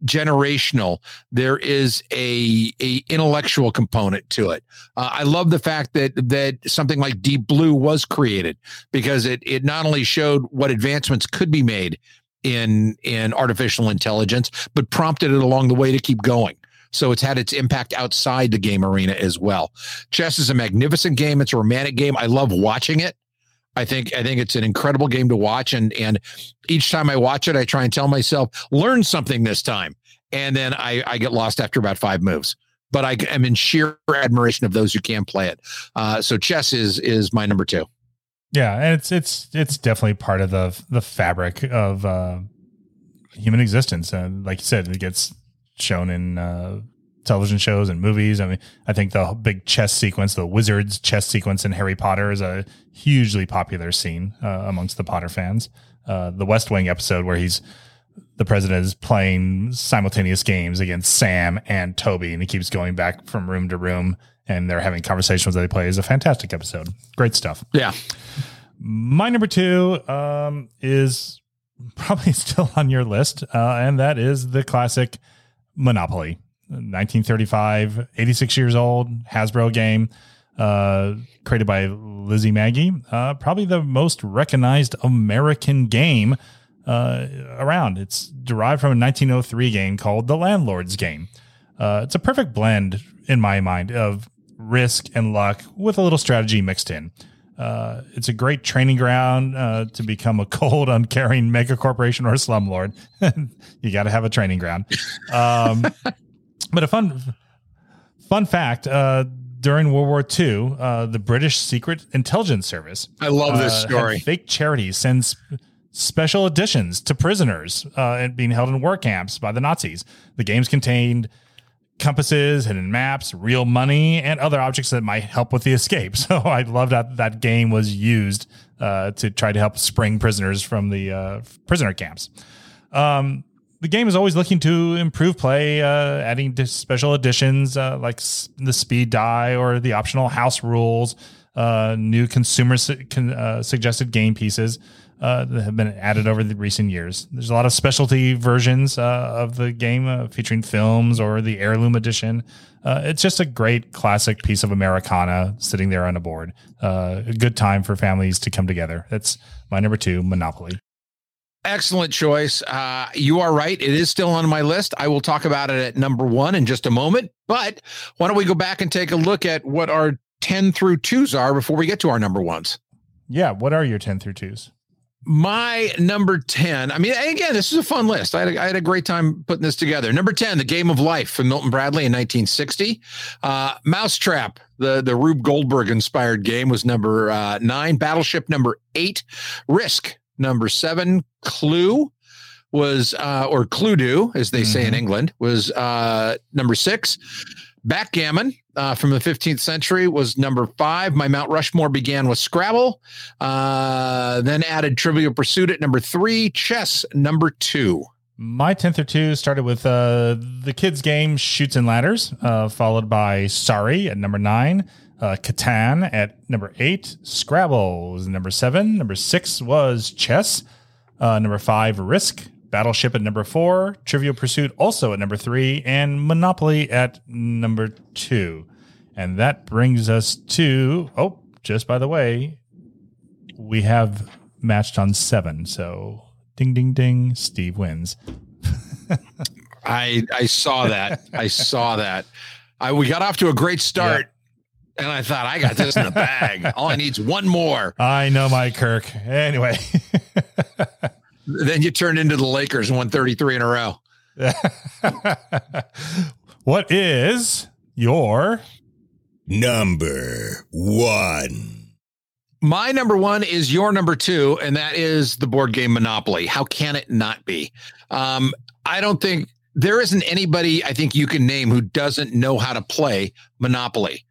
generational. There is a, a intellectual component to it. Uh, I love the fact that that something like Deep Blue was created because it it not only showed what advancements could be made in in artificial intelligence, but prompted it along the way to keep going. So it's had its impact outside the game arena as well. Chess is a magnificent game. It's a romantic game. I love watching it. I think I think it's an incredible game to watch, and and each time I watch it, I try and tell myself, learn something this time, and then I, I get lost after about five moves. But I am in sheer admiration of those who can play it. Uh, so chess is is my number two. Yeah, and it's it's it's definitely part of the the fabric of uh, human existence. Uh, like you said, it gets shown in Uh, television shows and movies. I mean, I think the big chess sequence, the wizard's chess sequence in Harry Potter, is a hugely popular scene uh, amongst the Potter fans. Uh, the West Wing episode where he's the president is playing simultaneous games against Sam and Toby, and he keeps going back from room to room, and they're having conversations that they play, is a fantastic episode. Great stuff. Yeah. My number two um, is probably still on your list, uh, and that is the classic Monopoly. nineteen thirty-five, eighty-six years old, Hasbro game, uh, created by Lizzie Maggie. Uh, probably the most recognized American game uh, around. It's derived from a nineteen oh three game called The Landlord's Game. Uh, it's a perfect blend, in my mind, of risk and luck with a little strategy mixed in. Uh, it's a great training ground uh, to become a cold, uncaring mega corporation or a slumlord. You got to have a training ground. Um, but a fun, fun fact, uh, during World War Two, uh, the British Secret Intelligence Service. I love this uh, story. Fake charities send sp- special editions to prisoners uh, and being held in war camps by the Nazis. The games contained compasses, hidden maps, real money, and other objects that might help with the escape. So I love that that game was used uh, to try to help spring prisoners from the uh, prisoner camps. Um, the game is always looking to improve play, uh, adding special additions uh, like s- the speed die or the optional house rules, uh, new consumer su- con- uh, suggested game pieces uh, that have been added over the recent years. There's a lot of specialty versions uh, of the game uh, featuring films or the heirloom edition. Uh, it's just a great classic piece of Americana sitting there on a board. Uh, a good time for families to come together. That's my number two, Monopoly. Excellent choice. Uh, you are right. It is still on my list. I will talk about it at number one in just a moment, but why don't we go back and take a look at what our ten through twos are before we get to our number ones. Yeah. What are your ten through twos? My number ten, I mean, again, this is a fun list. I had a, I had a great time putting this together. Number ten, The Game of Life from Milton Bradley in nineteen sixty. Uh, Mousetrap, the, the Rube Goldberg-inspired game, was number uh, nine. Battleship, number eight. Risk, number seven. Clue was, uh, or Cluedo, as they mm-hmm. say in England, was uh, number six. Backgammon uh, from the fifteenth century was number five. My Mount Rushmore began with Scrabble, uh, then added Trivial Pursuit at number three, chess number two. My tenth or two started with uh, the kids' game Chutes and Ladders, uh, followed by Sorry at number nine, uh, Catan at number eight, Scrabble was number seven, number six was chess, uh, number five, Risk, Battleship at number four, Trivial Pursuit also at number three, and Monopoly at number two. And that brings us to, oh, just by the way, we have matched on seven. So ding, ding, ding, Steve wins. I I saw that. I saw that. I, we got off to a great start. Yep. And I thought, I got this in the bag. All I need is one more. I know my Kirk. Anyway. Then you turned into the Lakers and won thirty-three in a row. What is your number one? My number one is your number two, and that is the board game Monopoly. How can it not be? Um, I don't think there isn't anybody I think you can name who doesn't know how to play Monopoly.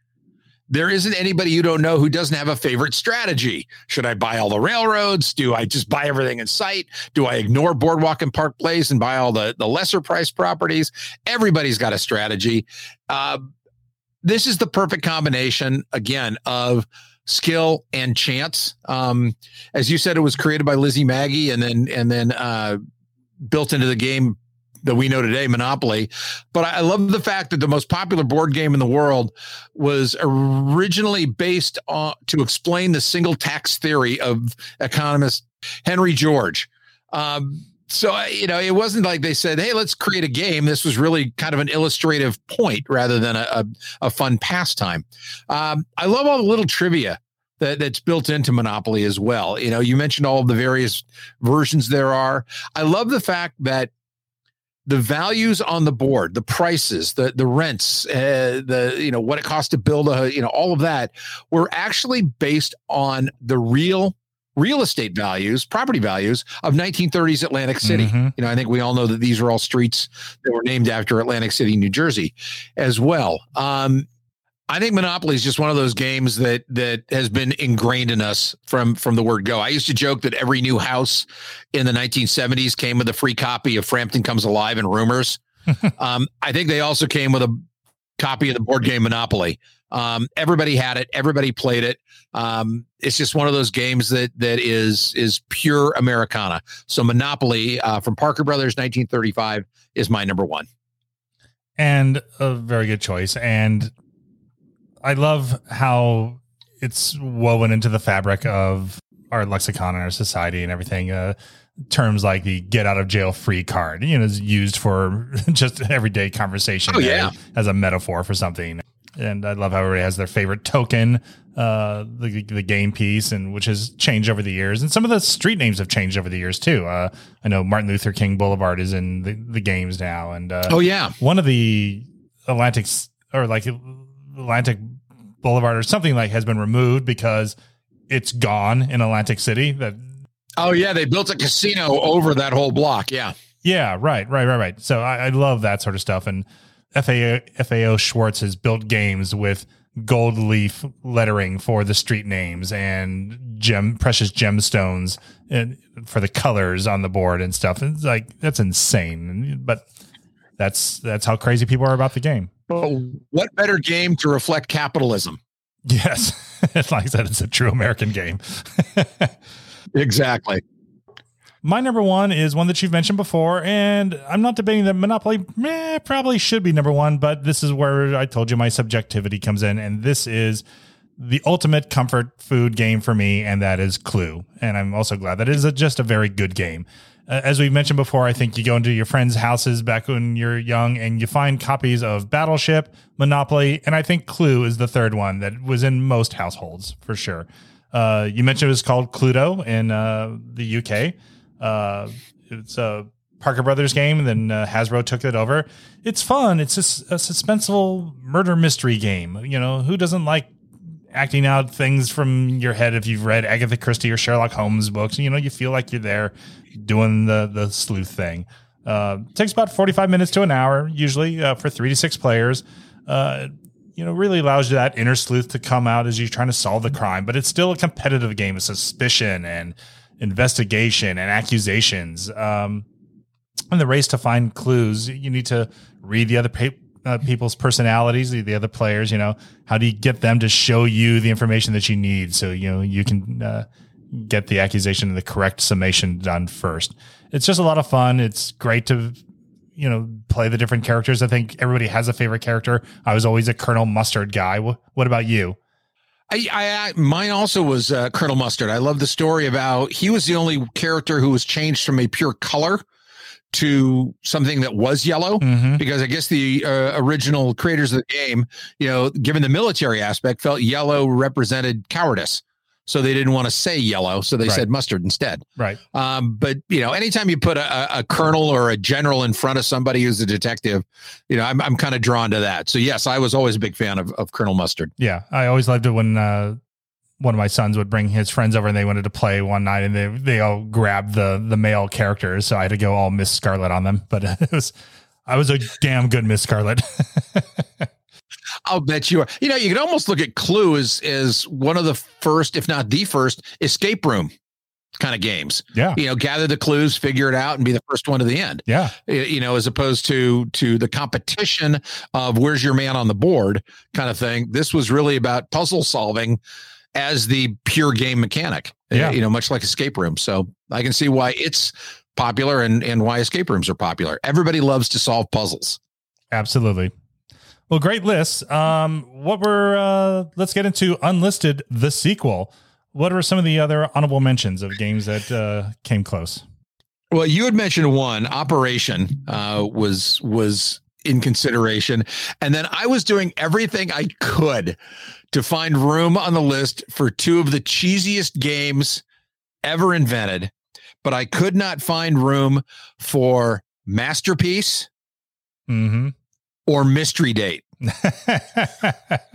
There isn't anybody you don't know who doesn't have a favorite strategy. Should I buy all the railroads? Do I just buy everything in sight? Do I ignore Boardwalk and Park Place and buy all the, the lesser priced properties? Everybody's got a strategy. Uh, this is the perfect combination, again, of skill and chance. Um, as you said, it was created by Lizzie Maggie and then and then uh, built into the game that we know today, Monopoly. But I love the fact that the most popular board game in the world was originally based on to explain the single tax theory of economist Henry George. Um, so, you know, it wasn't like they said, hey, let's create a game. This was really kind of an illustrative point rather than a, a, a fun pastime. Um, I love all the little trivia that, that's built into Monopoly as well. You know, you mentioned all of the various versions there are. I love the fact that the values on the board, the prices, the the rents, uh, the you know what it costs to build a you know all of that were actually based on the real real estate values, property values of nineteen thirties Atlantic City. Mm-hmm. You know, I think we all know that these are all streets that were named after Atlantic City, New Jersey, as well. Um, I think Monopoly is just one of those games that that has been ingrained in us from from the word go. I used to joke that every new house in the nineteen seventies came with a free copy of Frampton Comes Alive and Rumors. um, I think they also came with a copy of the board game Monopoly. Um, everybody had it. Everybody played it. Um, it's just one of those games that that is is pure Americana. So Monopoly uh, from Parker Brothers, nineteen thirty-five, is my number one. And a very good choice. And I love how it's woven into the fabric of our lexicon and our society and everything. Uh, terms like the get out of jail free card, you know, is used for just everyday conversation. Oh, yeah. as, as a metaphor for something. And I love how everybody has their favorite token, uh, the the game piece, and which has changed over the years. And some of the street names have changed over the years too. Uh, I know Martin Luther King Boulevard is in the, the games now. And uh, oh yeah, one of the Atlantic or like Atlantic Boulevard or something like has been removed because it's gone in Atlantic City. That oh yeah, they built a casino over that whole block. Yeah, yeah, right, right, right, right. So I, I love that sort of stuff. And F A O, F A O Schwartz has built games with gold leaf lettering for the street names and gem precious gemstones and for the colors on the board and stuff. It's like, that's insane. But that's, that's how crazy people are about the game. Well, what better game to reflect capitalism? Yes. Like I said, it's a true American game. Exactly. My number one is one that you've mentioned before, and I'm not debating that Monopoly meh, probably should be number one, but this is where I told you my subjectivity comes in, and this is the ultimate comfort food game for me, and that is Clue. And I'm also glad that it is a, just a very good game. Uh, as we've mentioned before, I think you go into your friends' houses back when you're young, and you find copies of Battleship, Monopoly, and I think Clue is the third one that was in most households, for sure. Uh, you mentioned it was called Cluedo in uh, the U K. Uh, it's a Parker Brothers game, and then uh, Hasbro took it over. It's fun. It's just a suspenseful murder mystery game. You know, who doesn't like acting out things from your head? If you've read Agatha Christie or Sherlock Holmes books, you know, you feel like you're there doing the, the sleuth thing. Uh, it takes about forty-five minutes to an hour, usually uh, for three to six players. Uh, you know, really allows you that inner sleuth to come out as you're trying to solve the crime, but it's still a competitive game of suspicion and investigation and accusations. Um, in the race to find clues, you need to read the other pe- uh, people's personalities, the, the other players. You know, how do you get them to show you the information that you need so you know you can uh, get the accusation and the correct summation done first? It's just a lot of fun. It's great to you know play the different characters. I think everybody has a favorite character. I was always a Colonel Mustard guy. W- what about you? I, I, mine also was uh, Colonel Mustard. I love the story about he was the only character who was changed from a pure color to something that was yellow, mm-hmm. because I guess the uh, original creators of the game, you know, given the military aspect, felt yellow represented cowardice. So they didn't want to say yellow, so they right. said mustard instead. Right. Um, but, you know, anytime you put a, a colonel or a general in front of somebody who's a detective, you know, I'm I'm kind of drawn to that. So, yes, I was always a big fan of, of Colonel Mustard. Yeah, I always loved it when uh, one of my sons would bring his friends over and they wanted to play one night and they, they all grabbed the, the male characters. So I had to go all Miss Scarlet on them. But it was I was a damn good Miss Scarlet. I'll bet you are. You know, you can almost look at Clue as, as one of the first, if not the first, escape room kind of games. Yeah. You know, gather the clues, figure it out, and be the first one to the end. Yeah. You know, as opposed to to the competition of where's your man on the board kind of thing. This was really about puzzle solving as the pure game mechanic. Yeah. You know, much like escape room. So I can see why it's popular and, and why escape rooms are popular. Everybody loves to solve puzzles. Absolutely. Well, great list. Um, what were, uh, let's get into Unlisted, the sequel. What were some of the other honorable mentions of games that uh, came close? Well, you had mentioned one, Operation uh, was was in consideration. And then I was doing everything I could to find room on the list for two of the cheesiest games ever invented, but I could not find room for Masterpiece. Mm-hmm. Or Mystery Date. I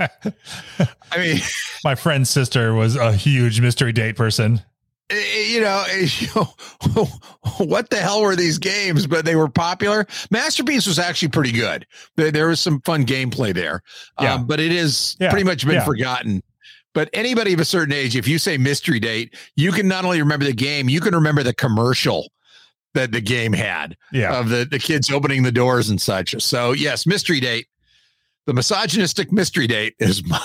mean, my friend's sister was a huge Mystery Date person. You know, what the hell were these games? But they were popular. Masterpiece was actually pretty good. There was some fun gameplay there, yeah. um, but it is yeah. pretty much been yeah. forgotten. But anybody of a certain age, if you say Mystery Date, you can not only remember the game, you can remember the commercial that the game had yeah. of the, the kids opening the doors and such. So yes, Mystery Date, the misogynistic Mystery Date is my,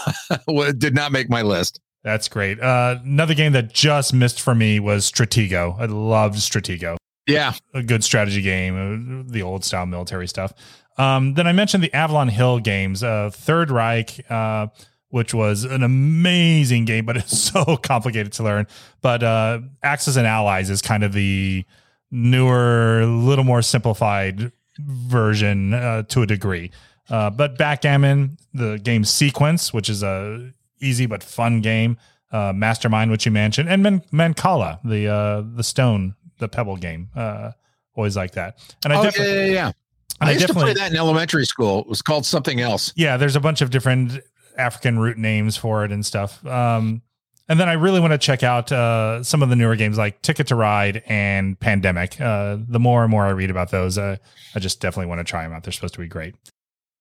did not make my list. That's great. Uh, another game that just missed for me was Stratego. I loved Stratego. Yeah. A good strategy game, the old style military stuff. Um, then I mentioned the Avalon Hill games, uh, Third Reich, uh, which was an amazing game, but it's so complicated to learn. But uh, Axis and Allies is kind of the, newer, little more simplified version uh, to a degree. Uh, but Backgammon, the game Sequence, which is a easy but fun game, uh, Mastermind, which you mentioned, and Man- Mancala, the uh, the stone, the pebble game, uh, always like that. And I oh, definitely, yeah, yeah, yeah. I, I used to play that in elementary school. It was called something else. Yeah, there's a bunch of different African root names for it and stuff. Um, and then I really want to check out uh, some of the newer games like Ticket to Ride and Pandemic. Uh, the more and more I read about those, uh, I just definitely want to try them out. They're supposed to be great.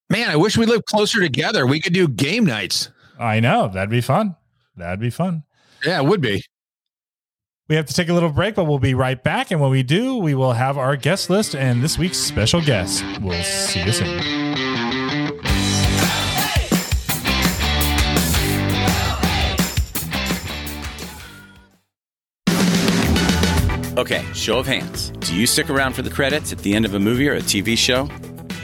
Man, I wish we lived closer together. We could do game nights. I know. That'd be fun. That'd be fun. Yeah, it would be. We have to take a little break, but we'll be right back. And when we do, we will have our guest list and this week's special guest. We'll see you soon. Okay, show of hands. Do you stick around for the credits at the end of a movie or a T V show?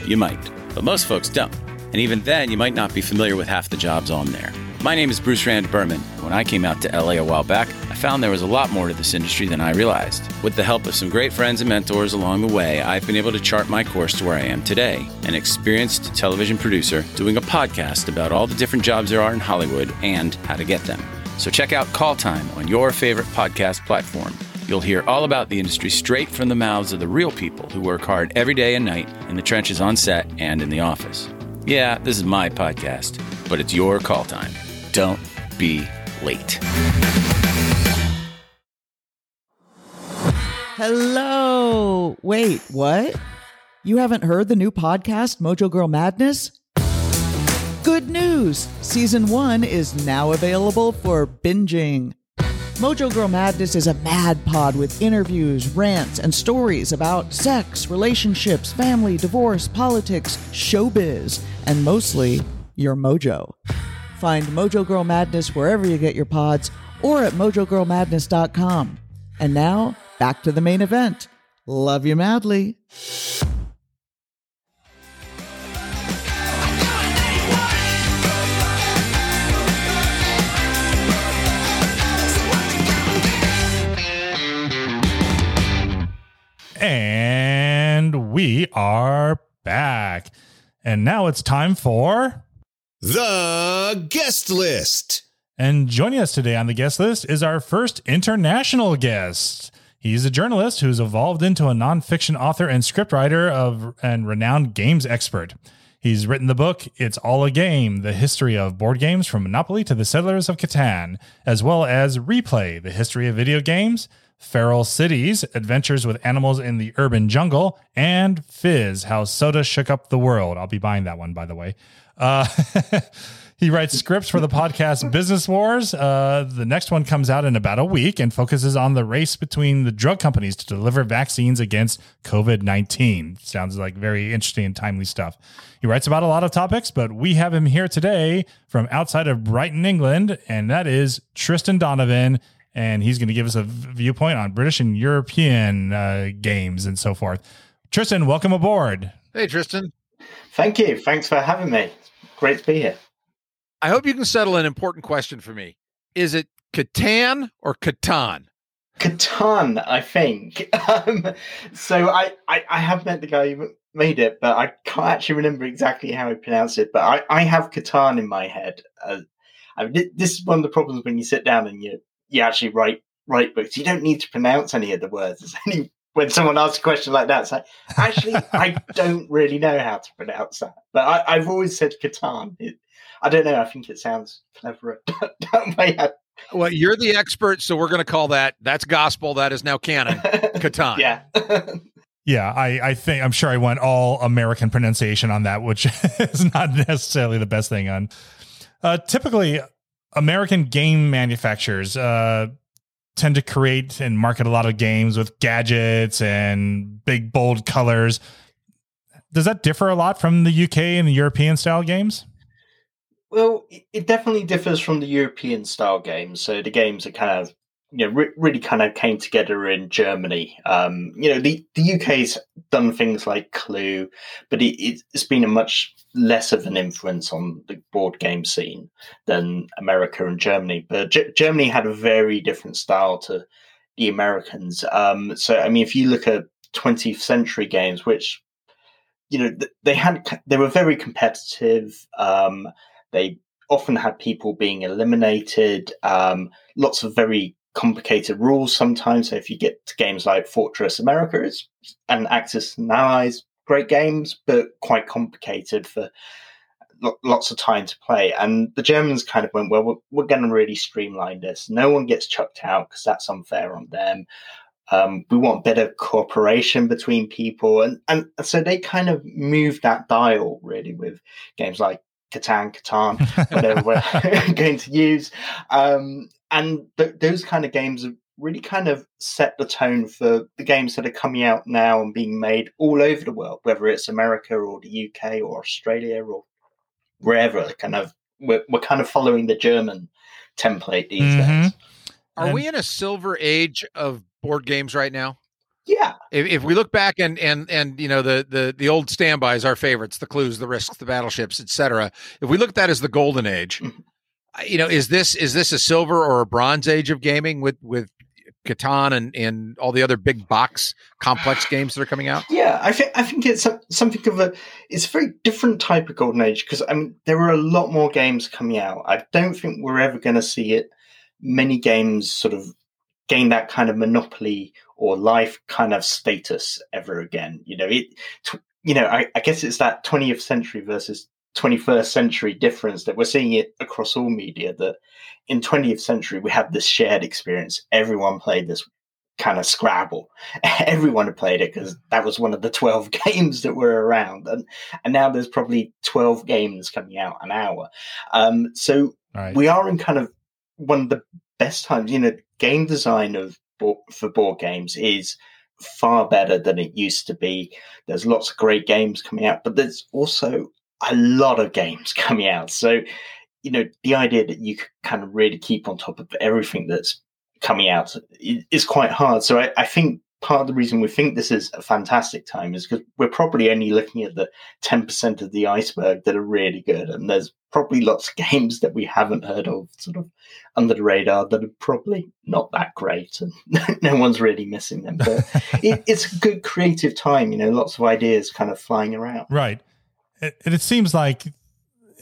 You might, but most folks don't. And even then, you might not be familiar with half the jobs on there. My name is Bruce Rand Berman. When I came out to L A a while back, I found there was a lot more to this industry than I realized. With the help of some great friends and mentors along the way, I've been able to chart my course to where I am today, an experienced television producer doing a podcast about all the different jobs there are in Hollywood and how to get them. So check out Call Time on your favorite podcast platform. You'll hear all about the industry straight from the mouths of the real people who work hard every day and night in the trenches on set and in the office. Yeah, this is my podcast, but it's your call time. Don't be late. Hello. Wait, what? You haven't heard the new podcast, Mojo Girl Madness? Good news. Season one is now available for binging. Mojo Girl Madness is a mad pod with interviews, rants, and stories about sex, relationships, family, divorce, politics, showbiz, and mostly your mojo. Find Mojo Girl Madness wherever you get your pods or at mojo girl madness dot com. And now, back to the main event. Love you madly. And we are back. And now it's time for the guest list. And joining us today on the guest list is our first international guest. He's a journalist who's evolved into a nonfiction author and scriptwriter of and renowned games expert. He's written the book, It's All a Game, the history of board games from Monopoly to the Settlers of Catan, as well as Replay, the history of video games, Feral Cities, Adventures with Animals in the Urban Jungle, and Fizz, How Soda Shook Up the World. I'll be buying that one, by the way. Uh, he writes scripts for the podcast Business Wars. Uh, the next one comes out in about a week and focuses on the race between the drug companies to deliver vaccines against covid nineteen. Sounds like very interesting and timely stuff. He writes about a lot of topics, but we have him here today from outside of Brighton, England, and that is Tristan Donovan. And he's going to give us a viewpoint on British and European uh, games and so forth. Tristan, welcome aboard. Hey, Tristan. Thank you. Thanks for having me. It's great to be here. I hope you can settle an important question for me. Is it Catan or Catan? Catan, I think. Um, so I, I, I have met the guy who made it, but I can't actually remember exactly how he pronounced it. But I, I have Catan in my head. Uh, I, this is one of the problems when you sit down and you You actually write write books. You don't need to pronounce any of the words. It's only when someone asks a question like that, it's like, actually, I don't really know how to pronounce that. But I, I've always said Catan. It, I don't know. I think it sounds cleverer. Well, you're the expert, so we're going to call that. That's gospel. That is now canon. Catan. Yeah. Yeah, I, I think I'm sure I went all American pronunciation on that, which is not necessarily the best thing on. Uh, typically, American game manufacturers uh, tend to create and market a lot of games with gadgets and big, bold colors. Does that differ a lot from the U K and the European style games? Well, it definitely differs from the European style games. So the games that kind of, you know, re- really kind of came together in Germany. Um, you know, the, the U K's done things like Clue, but it, it's been a much less of an influence on the board game scene than America and Germany. But G- Germany had a very different style to the Americans. Um, so, I mean, if you look at twentieth century games, which, you know, they had, they were very competitive. Um, they often had people being eliminated. Um, lots of very complicated rules sometimes. So if you get to games like Fortress America it's, and Axis and Allies, great games, but quite complicated for lo- lots of time to play. And the Germans kind of went, well, we're, we're going to really streamline this. No one gets chucked out because that's unfair on them. Um, we want better cooperation between people. And, and so they kind of moved that dial, really, with games like Catan, Catan, whatever we're going to use. Um, and th- those kind of games have really kind of set the tone for the games that are coming out now and being made all over the world, whether it's America or the U K or Australia or wherever. Kind of, we're, we're kind of following the German template these mm-hmm. days. Are and, we in a silver age of board games right now? Yeah. If, if we look back and, and, and, you know, the, the, the old standbys, our favorites, the Clues, the Risks, the Battleships, et cetera. If we look at that as the golden age, mm-hmm. you know, is this, is this a silver or a bronze age of gaming with, with Catan and, and all the other big box complex games that are coming out? Yeah. I think, I think it's a, something of a, it's a very different type of golden age. Cause I mean, there are a lot more games coming out. I don't think we're ever going to see it. Many games sort of gain that kind of Monopoly or Life kind of status ever again. You know, it, t- you know, I, I guess it's that twentieth century versus twenty-first century difference that we're seeing it across all media, that in twentieth century, we had this shared experience. Everyone played this kind of Scrabble. Everyone had played it because that was one of the twelve games that were around. And, and now there's probably twelve games coming out an hour. Um, so right. we are in kind of one of the best times, you know, game design of for board games is far better than it used to be. There's lots of great games coming out, but there's also a lot of games coming out. So, you know, the idea that you could kind of really keep on top of everything that's coming out is quite hard. So I, I think part of the reason we think this is a fantastic time is because we're probably only looking at the ten percent of the iceberg that are really good. And there's probably lots of games that we haven't heard of, sort of under the radar, that are probably not that great. And no one's really missing them. But it, it's a good creative time, you know, lots of ideas kind of flying around. Right. And it, it seems like,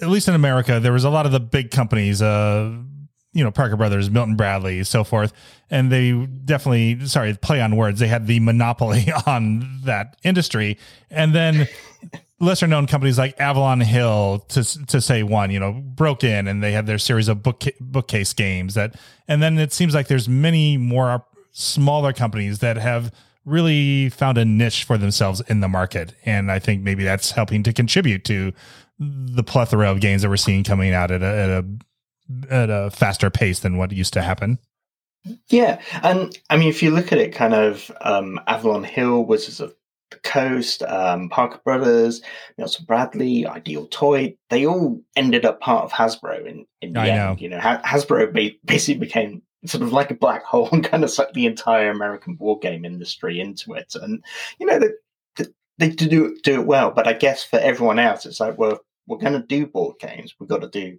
at least in America, there was a lot of the big companies, uh, you know, Parker Brothers, Milton Bradley, so forth. And they definitely, sorry, play on words. They had the monopoly on that industry. And then lesser known companies like Avalon Hill, to to say one, you know, broke in and they had their series of book, bookcase games that, and then it seems like there's many more smaller companies that have really found a niche for themselves in the market. And I think maybe that's helping to contribute to the plethora of games that we're seeing coming out at a, at a at a faster pace than what used to happen. Yeah. And I mean, if you look at it, kind of um, Avalon Hill, Wizards of the Coast, um, Parker Brothers, Milton Bradley, Ideal Toy, they all ended up part of Hasbro in, in the I end. Know. You know, ha- Hasbro ba- basically became sort of like a black hole and kind of sucked the entire American board game industry into it. And, you know, they, they do, do it well. But I guess for everyone else, it's like, well, we're going to do board games. We've got to do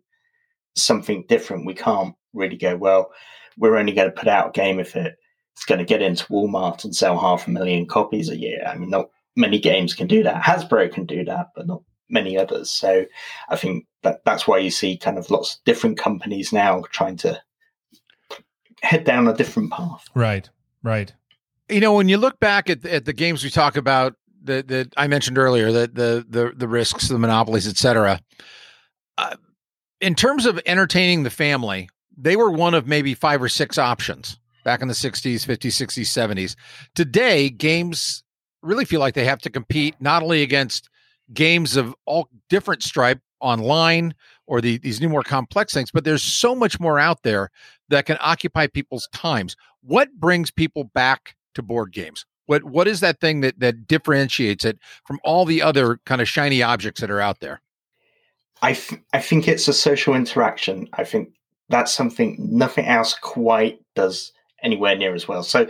something different. We can't really go, well, we're only going to put out a game if it, it's going to get into Walmart and sell half a million copies a year. I mean, not many games can do that. Hasbro can do that, but not many others. So I think that that's why you see kind of lots of different companies now trying to head down a different path. Right, right. You know, when you look back at, at the games we talk about that, that I mentioned earlier, the, the, the, the Risks, the Monopolies, et cetera, uh, in terms of entertaining the family, they were one of maybe five or six options back in the sixties, fifties, sixties, seventies. Today, games really feel like they have to compete not only against games of all different stripe online or the, these new, more complex things, but there's so much more out there that can occupy people's times. What brings people back to board games? What What is that thing that that differentiates it from all the other kind of shiny objects that are out there? I, th- I think it's a social interaction. I think that's something nothing else quite does anywhere near as well. So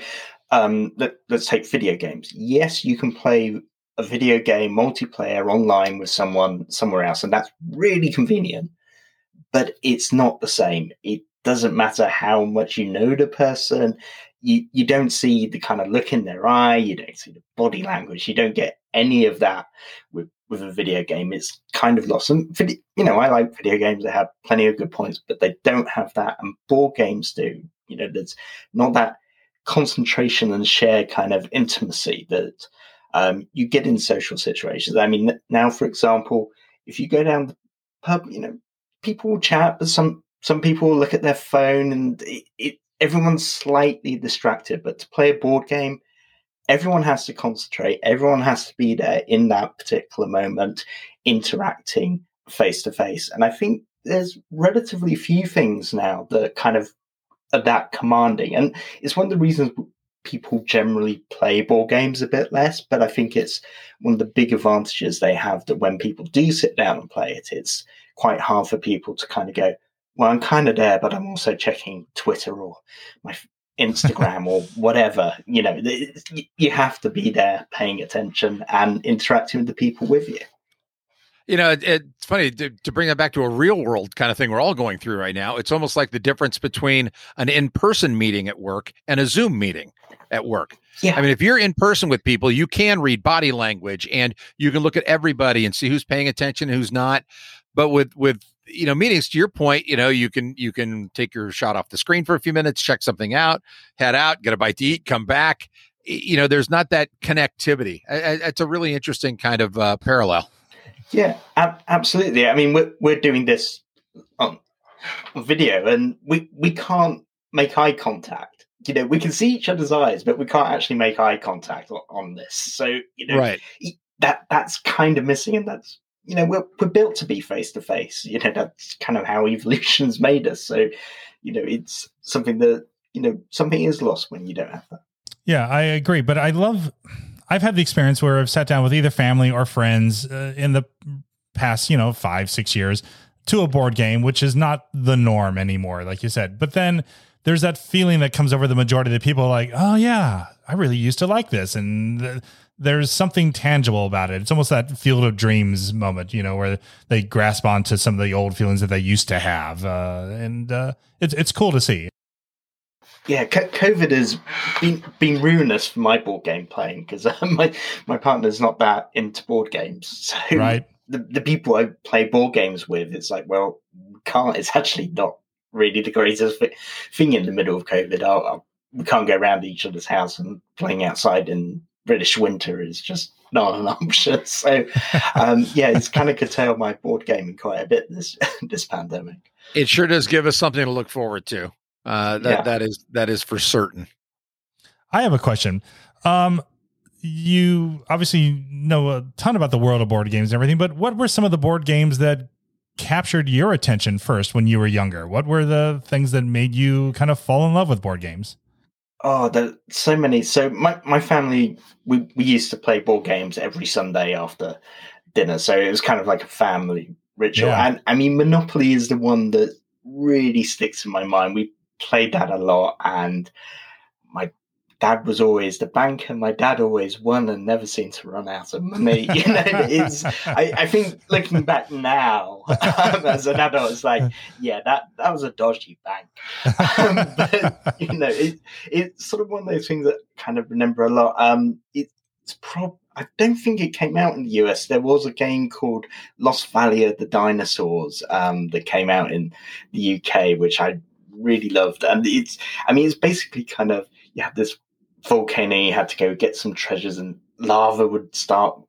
um, let, let's take video games. Yes, you can play a video game multiplayer online with someone somewhere else, and that's really convenient, but it's not the same. It doesn't matter how much you know the person, you, you don't see the kind of look in their eye, you don't see the body language, you don't get any of that with with a video game. It's kind of lost. And, you know, I like video games. They have plenty of good points, but they don't have that. And board games do. You know, there's not that concentration and shared kind of intimacy that um, you get in social situations. I mean, now, for example, if you go down the pub, you know, people will chat, but some, some people will look at their phone, and it, it, everyone's slightly distracted. But to play a board game, everyone has to concentrate. Everyone has to be there in that particular moment, interacting face to face. And I think there's relatively few things now that kind of are that commanding. And it's one of the reasons people generally play board games a bit less. But I think it's one of the big advantages they have, that when people do sit down and play it, it's quite hard for people to kind of go, well, I'm kind of there, but I'm also checking Twitter or my Instagram or whatever. You know, you have to be there paying attention and interacting with the people with you. You know, it, it's funny to, to bring that back to a real world kind of thing we're all going through right now. It's almost like the difference between an in-person meeting at work and a Zoom meeting at work. Yeah. I mean, if you're in person with people, you can read body language and you can look at everybody and see who's paying attention and who's not. But with, with, you know, meetings, to your point, you know, you can, you can take your shot off the screen for a few minutes, check something out, head out, get a bite to eat, come back. You know, there's not that connectivity. I, I, it's a really interesting kind of uh, parallel. Yeah, ab- absolutely. I mean, we're, we're doing this on video, and we, we can't make eye contact. You know, we can see each other's eyes, but we can't actually make eye contact on, on this. So, you know, right. that that's kind of missing, and that's, you know, we're, we're built to be face-to-face. You know, that's kind of how evolution's made us. So, you know, it's something that, you know, something is lost when you don't have that. Yeah, I agree. But I love, I've had the experience where I've sat down with either family or friends uh, in the past, you know, five, six years to a board game, which is not the norm anymore, like you said. But then there's that feeling that comes over the majority of the people, like, oh, yeah, I really used to like this. And the, there's something tangible about it. It's almost that field of dreams moment, you know, where they grasp onto some of the old feelings that they used to have. Uh, and uh, it's it's cool to see. Yeah, c- COVID has been, been ruinous for my board game playing, because uh, my, my partner's not that into board games. So right. the, the people I play board games with, it's like, well, can't, it's actually not really the greatest thing in the middle of COVID. I'll, I'll, we can't go around each other's house, and playing outside in British winter is just not an option. So, um, yeah, it's kind of curtailed my board gaming quite a bit this this pandemic. It sure does give us something to look forward to. Uh, that yeah. that is that is for certain. I have a question. Um, you obviously know a ton about the world of board games and everything, but what were some of the board games that captured your attention first when you were younger? What were the things that made you kind of fall in love with board games? Oh, there's so many. So my, my family, we, we used to play board games every Sunday after dinner. So it was kind of like a family ritual. Yeah. And I mean, Monopoly is the one that really sticks in my mind. We played that a lot. And my dad was always the banker. My dad always won and never seemed to run out of money. You know, it's, I, I think looking back now um, as an adult, it's like, yeah, that, that was a dodgy bank. Um, but, you know, it, it's sort of one of those things that I kind of remember a lot. Um, it, it's prob- I don't think it came out in the U S. There was a game called Lost Valley of the Dinosaurs um, that came out in the U K, which I really loved. And it's, I mean, it's basically kind of, you have this volcano, you had to go get some treasures, and lava would start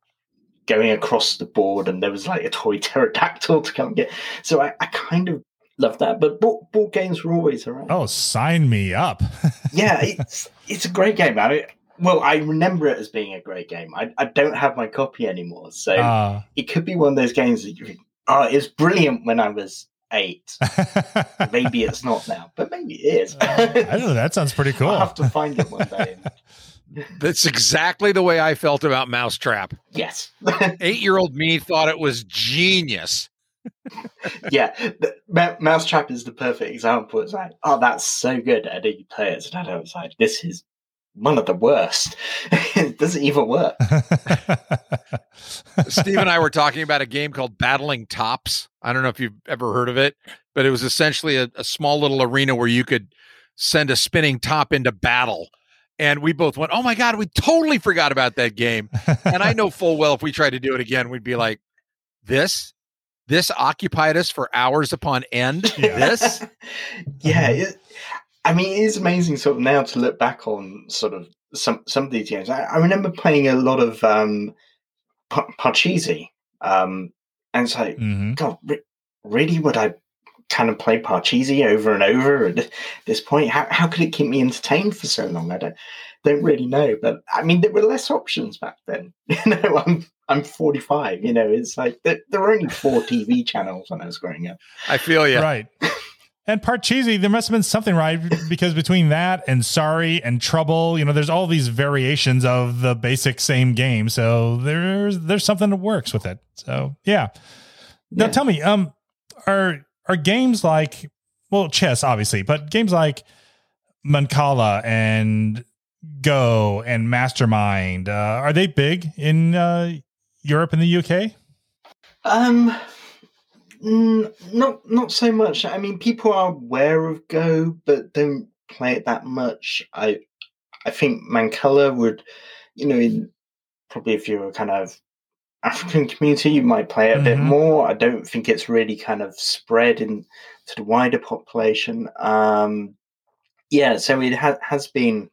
going across the board, and there was like a toy pterodactyl to come get. So I, I kind of loved that. But board, board games were always around. Oh, sign me up. Yeah, it's it's a great game. I mean, well, I remember it as being a great game. I, I don't have my copy anymore, so uh, it could be one of those games that you think, oh, it was brilliant when I was eight. Maybe it's not now, but maybe it is. uh, I don't know, that sounds pretty cool. I'll have to find it one day. That's exactly the way I felt about Mousetrap. Yes. Eight-year-old me thought it was genius. Yeah, the, M- Mousetrap is the perfect example. It's like, oh, that's so good. And then you play it, and I was like, this is one of the worst. It doesn't even work. Steve and I were talking about a game called Battling Tops. I don't know if you've ever heard of it, but it was essentially a, a small little arena where you could send a spinning top into battle. And we both went, oh my God, we totally forgot about that game. And I know full well if we tried to do it again, we'd be like, this? This occupied us for hours upon end? Yeah. This? Yeah. It, I mean, it is amazing sort of now to look back on sort of some, some of these games. I, I remember playing a lot of um, Parcheesi. Um, and it's like, mm-hmm. God, re- really would I kind of play Parcheesi over and over at this point? How how could it keep me entertained for so long? I don't don't really know. But I mean, there were less options back then. You know, I'm I'm forty-five. You know, it's like there, there were only four T V channels when I was growing up. I feel you. Right. And Parcheesi, there must have been something, right? Because between that and Sorry and Trouble, you know, there's all these variations of the basic same game. So there's there's something that works with it. So yeah. Now yeah. tell me, um, are are games like, well, chess obviously, but games like Mancala and Go and Mastermind, uh, are they big in uh, Europe and the U K? Um. Mm, not not so much. I mean, people are aware of Go, but don't play it that much. I I think Mancala would, you know, in, probably if you're a kind of African community, you might play it a mm-hmm. bit more. I don't think it's really kind of spread into the wider population. Um, yeah, so it ha- has been,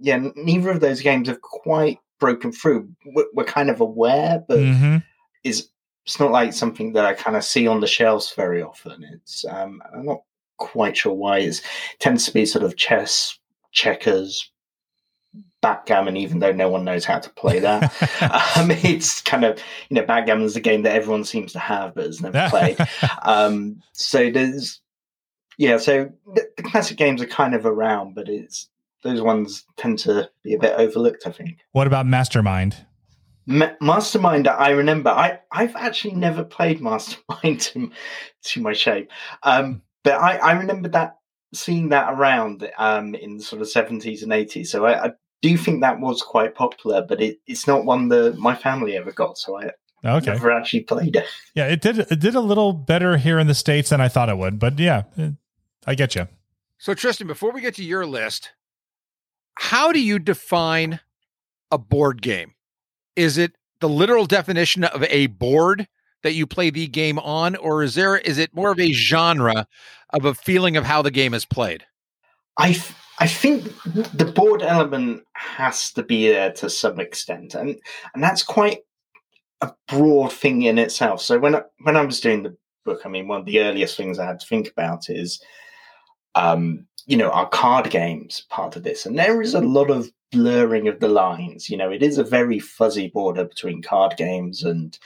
yeah, neither of those games have quite broken through. We're, we're kind of aware, but mm-hmm. is. It's not like something that I kind of see on the shelves very often. It's um, I'm not quite sure why. It's, it tends to be sort of chess, checkers, backgammon, even though no one knows how to play that. um, it's kind of, you know, backgammon is a game that everyone seems to have but has never played. um, so there's, yeah, so the, the classic games are kind of around, but it's those ones tend to be a bit overlooked, I think. What about Mastermind? Mastermind, I remember. I, I've actually never played Mastermind to, to my shame. Um, but I, I remember that seeing that around um, in the sort of seventies and eighties. So I, I do think that was quite popular, but it, it's not one that my family ever got. So I okay. never actually played it. Yeah, it did, it did a little better here in the States than I thought it would. But yeah, it, I get you. So Tristan, before we get to your list, how do you define a board game? Is it the literal definition of a board that you play the game on, or is there is it more of a genre of a feeling of how the game is played? I th- I think the board element has to be there to some extent, and and that's quite a broad thing in itself. So when I, when I was doing the book, I mean, one of the earliest things I had to think about is, um, you know, our card games part of this, and there is a lot of blurring of the lines. You know, it is a very fuzzy border between card games and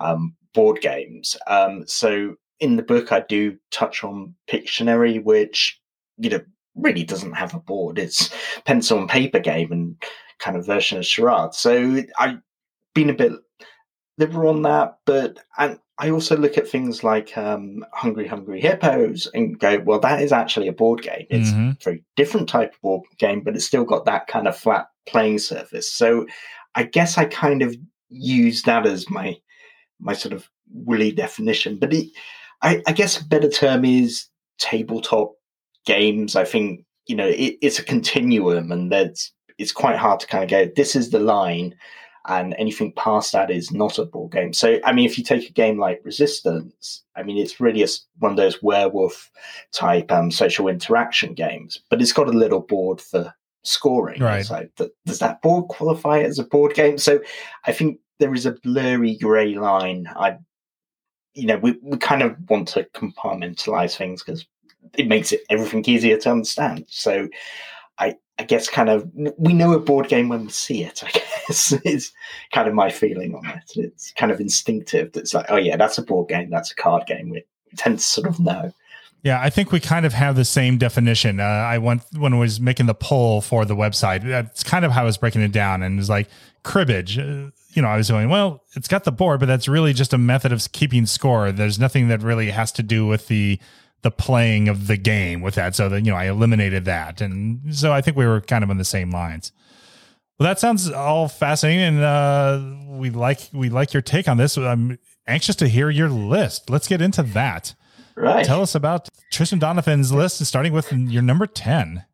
um, board games. Um, so in the book, I do touch on Pictionary, which, you know, really doesn't have a board. It's pencil and paper game and kind of version of charades. So I've been a bit liberal on that, but and I also look at things like um, Hungry Hungry Hippos and go, well, that is actually a board game. It's mm-hmm. a very different type of board game, but it's still got that kind of flat playing surface. So I guess I kind of use that as my my sort of woolly definition. But it, I, I guess a better term is tabletop games. I think, you know, it, it's a continuum, and that's, it's quite hard to kind of go, this is the line, and anything past that is not a board game. So, I mean, if you take a game like Resistance, I mean, it's really a, one of those werewolf-type um, social interaction games, but it's got a little board for scoring. Right. So th- does that board qualify as a board game? So I think there is a blurry grey line. I, you know, we, we kind of want to compartmentalize things because it makes it everything easier to understand. So I, I guess kind of we know a board game when we see it, I guess, is kind of my feeling on it. It's kind of instinctive. It's like, oh, yeah, that's a board game. That's a card game. We tend to sort of know. Yeah, I think we kind of have the same definition. Uh, I went when I was making the poll for the website, that's kind of how I was breaking it down. And it was like cribbage. Uh, you know, I was going, well, it's got the board, but that's really just a method of keeping score. There's nothing that really has to do with the the playing of the game with that. So that, you know, I eliminated that. And so I think we were kind of on the same lines. Well, that sounds all fascinating. And uh, we like, we like your take on this. I'm anxious to hear your list. Let's get into that. Right. Tell us about Tristan Donovan's list, and starting with your number ten.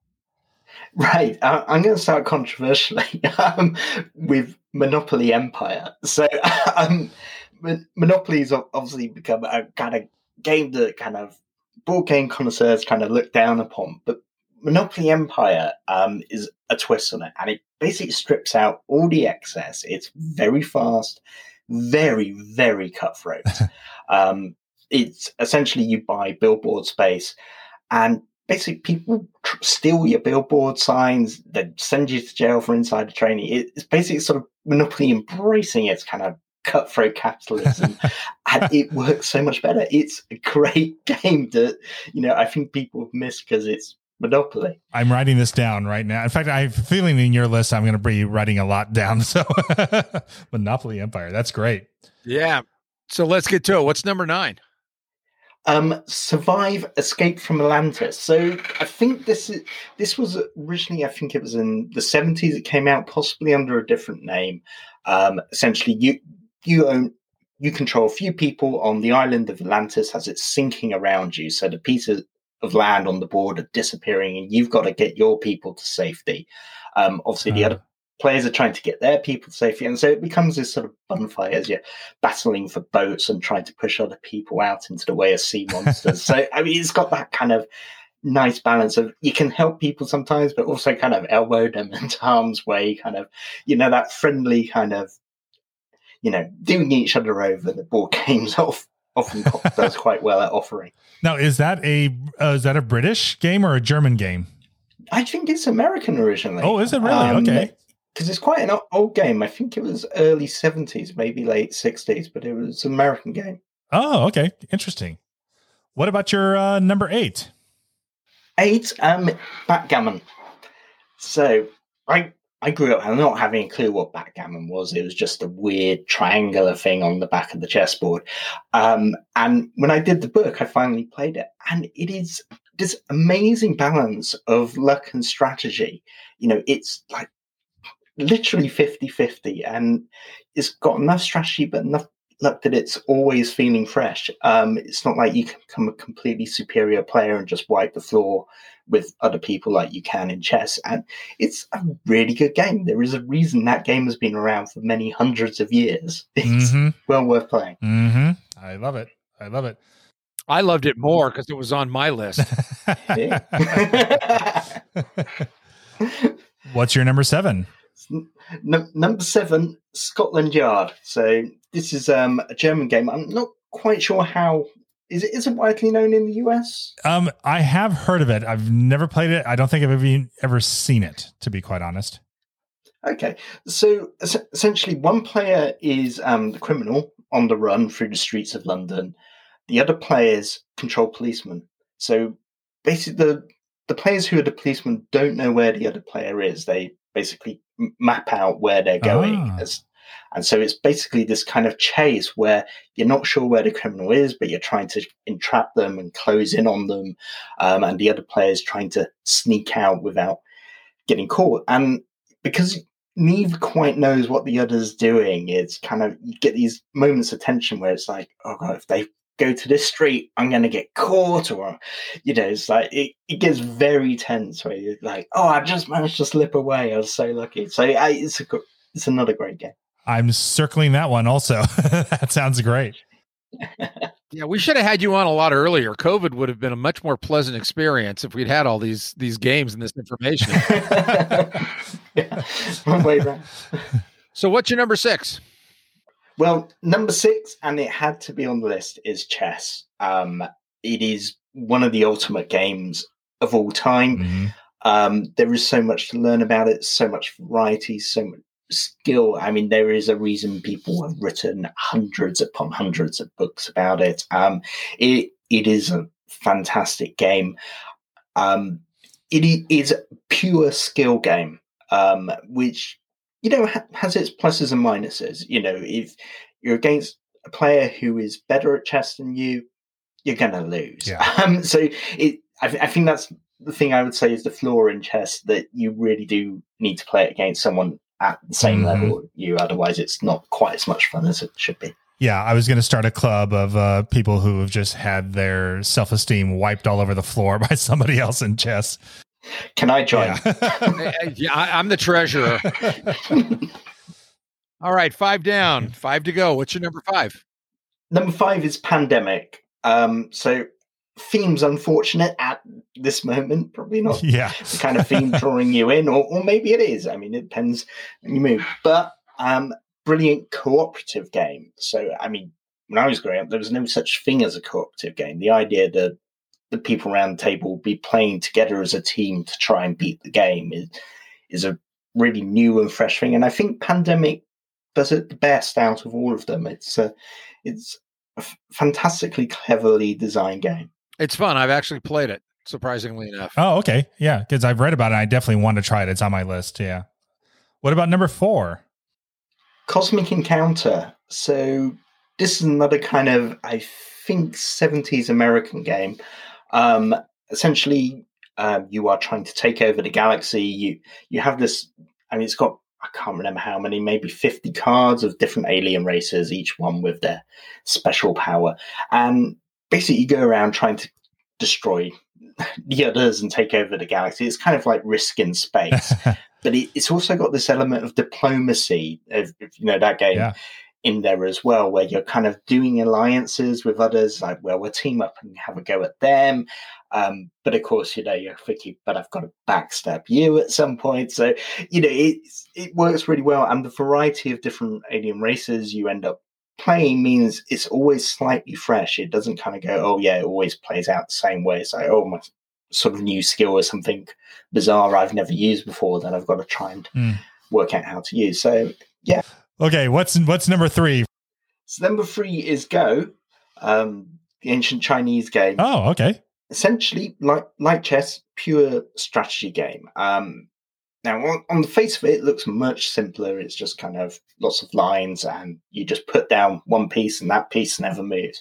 Right. I, I'm going to start controversially um, with Monopoly Empire. So um, Monopoly's obviously become a kind of game that kind of board game connoisseurs kind of look down upon. But Monopoly Empire um, is a twist on it, and it basically strips out all the excess. It's very fast, very, very cutthroat. um, it's essentially you buy billboard space, and basically people tr- steal your billboard signs. They send you to jail for insider training. It, it's basically sort of Monopoly embracing its kind of cutthroat capitalism, and it works so much better. It's a great game that, you know, I think people have missed because it's Monopoly. I'm writing this down right now. In fact, I have a feeling in your list I'm going to be writing a lot down. So Monopoly Empire, that's great. Yeah. So let's get to it. What's number nine? Um, Survive, Escape from Atlantis. So I think this is, this was originally, I think it was in the seventies. It came out possibly under a different name. Um, essentially, you you own you control a few people on the island of Atlantis as it's sinking around you. So the pieces of land on the board are disappearing, and you've got to get your people to safety. Um, obviously, uh-huh. the other players are trying to get their people to safety, and so it becomes this sort of bonfire as you're battling for boats and trying to push other people out into the way of sea monsters. So, I mean, it's got that kind of nice balance of you can help people sometimes, but also kind of elbow them into harm's way, kind of, you know, that friendly kind of, you know, doing each other over. The board games off often does quite well at offering. Now, is that a uh, is that a British game or a German game? I think it's American originally. Oh, is it really? Um, okay. Because it's quite an old game. I think it was early seventies, maybe late sixties, but it was an American game. Oh, okay. Interesting. What about your uh, number eight? Eight, um, Backgammon. So I I grew up not having a clue what backgammon was. It was just a weird triangular thing on the back of the chessboard. Um, and when I did the book, I finally played it. And it is this amazing balance of luck and strategy. You know, it's like literally fifty-fifty, and it's got enough strategy but enough luck that it's always feeling fresh. Um, it's not like you can become a completely superior player and just wipe the floor with other people like you can in chess. And it's a really good game. There is a reason that game has been around for many hundreds of years. It's mm-hmm. well worth playing. Mm-hmm. I love it. I love it. I loved it more because it was on my list. What's your number seven? No, number seven, Scotland Yard. So this is um, a German game. I'm not quite sure how is it. Is it widely known in the U S? Um, I have heard of it. I've never played it. I don't think I've ever ever seen it, to be quite honest. Okay, so essentially, one player is um, the criminal on the run through the streets of London. The other players control policemen. So basically, the the players who are the policemen don't know where the other player is. They basically map out where they're going. Ah. And so it's basically this kind of chase where you're not sure where the criminal is, but you're trying to entrap them and close in on them. Um, and the other players trying to sneak out without getting caught. And because neither quite knows what the other's doing, it's kind of, you get these moments of tension where it's like, oh God, if they go to this street, I'm going to get caught, or, you know, it's like, it, it gets very tense where you're like, oh, I just managed to slip away. I was so lucky. So I, it's a, it's another great game. I'm circling that one also. That sounds great. Yeah, we should have had you on a lot earlier. COVID would have been a much more pleasant experience if we'd had all these, these games and this information. Yeah, one way back. So what's your number six? Well, number six, and it had to be on the list, is chess. Um, it is one of the ultimate games of all time. Mm-hmm. Um, there is so much to learn about it, so much variety, so much skill. I mean, there is a reason people have written hundreds upon hundreds of books about it. Um, it it is a fantastic game. Um, it is a pure skill game, um, which, you know, has its pluses and minuses. You know, if you're against a player who is better at chess than you, you're going to lose. Yeah. Um, so it, I, th- I think that's the thing I would say is the flaw in chess, that you really do need to play it against someone at the same mm-hmm. level you, otherwise it's not quite as much fun as it should be. Yeah, I was going to start a club of uh, people who have just had their self-esteem wiped all over the floor by somebody else in chess. Can I join? Yeah, yeah, I'm the treasurer. All right, five down, five to go. What's your number five? Number five is Pandemic. Um, so theme's unfortunate at this moment, probably not yeah. the kind of theme drawing you in, or, or maybe it is. I mean, it depends on your move. But um, brilliant cooperative game. So, I mean, when I was growing up, there was no such thing as a cooperative game. The idea that the people around the table be playing together as a team to try and beat the game is, is a really new and fresh thing. And I think Pandemic does it the best out of all of them. It's a, it's a fantastically cleverly designed game. It's fun. I've actually played it, surprisingly enough. Oh, okay. Yeah, because I've read about it. And I definitely want to try it. It's on my list, yeah. What about number four? Cosmic Encounter. So this is another kind of, I think, seventies American game. Um, essentially, uh, you are trying to take over the galaxy. You you have this, I mean, it's got, I can't remember how many, maybe fifty cards of different alien races, each one with their special power. And basically, you go around trying to destroy the others and take over the galaxy. It's kind of like Risk in space. But it, it's also got this element of diplomacy, of, you know, that game. Yeah. In there as well, where you're kind of doing alliances with others, like, well, we'll team up and have a go at them. Um, but of course, you know, you're thinking, but I've got to backstab you at some point. So, you know, it, it works really well. And the variety of different alien races you end up playing means it's always slightly fresh. It doesn't kind of go, oh, yeah, it always plays out the same way. It's like, oh, my sort of new skill or something bizarre I've never used before that I've got to try and mm. work out how to use. So, yeah. Okay, what's what's number three? So number three is Go, um, the ancient Chinese game. Oh, okay. Essentially, like like chess, pure strategy game. Um, now, on, on the face of it, it looks much simpler. It's just kind of lots of lines, and you just put down one piece, and that piece never moves.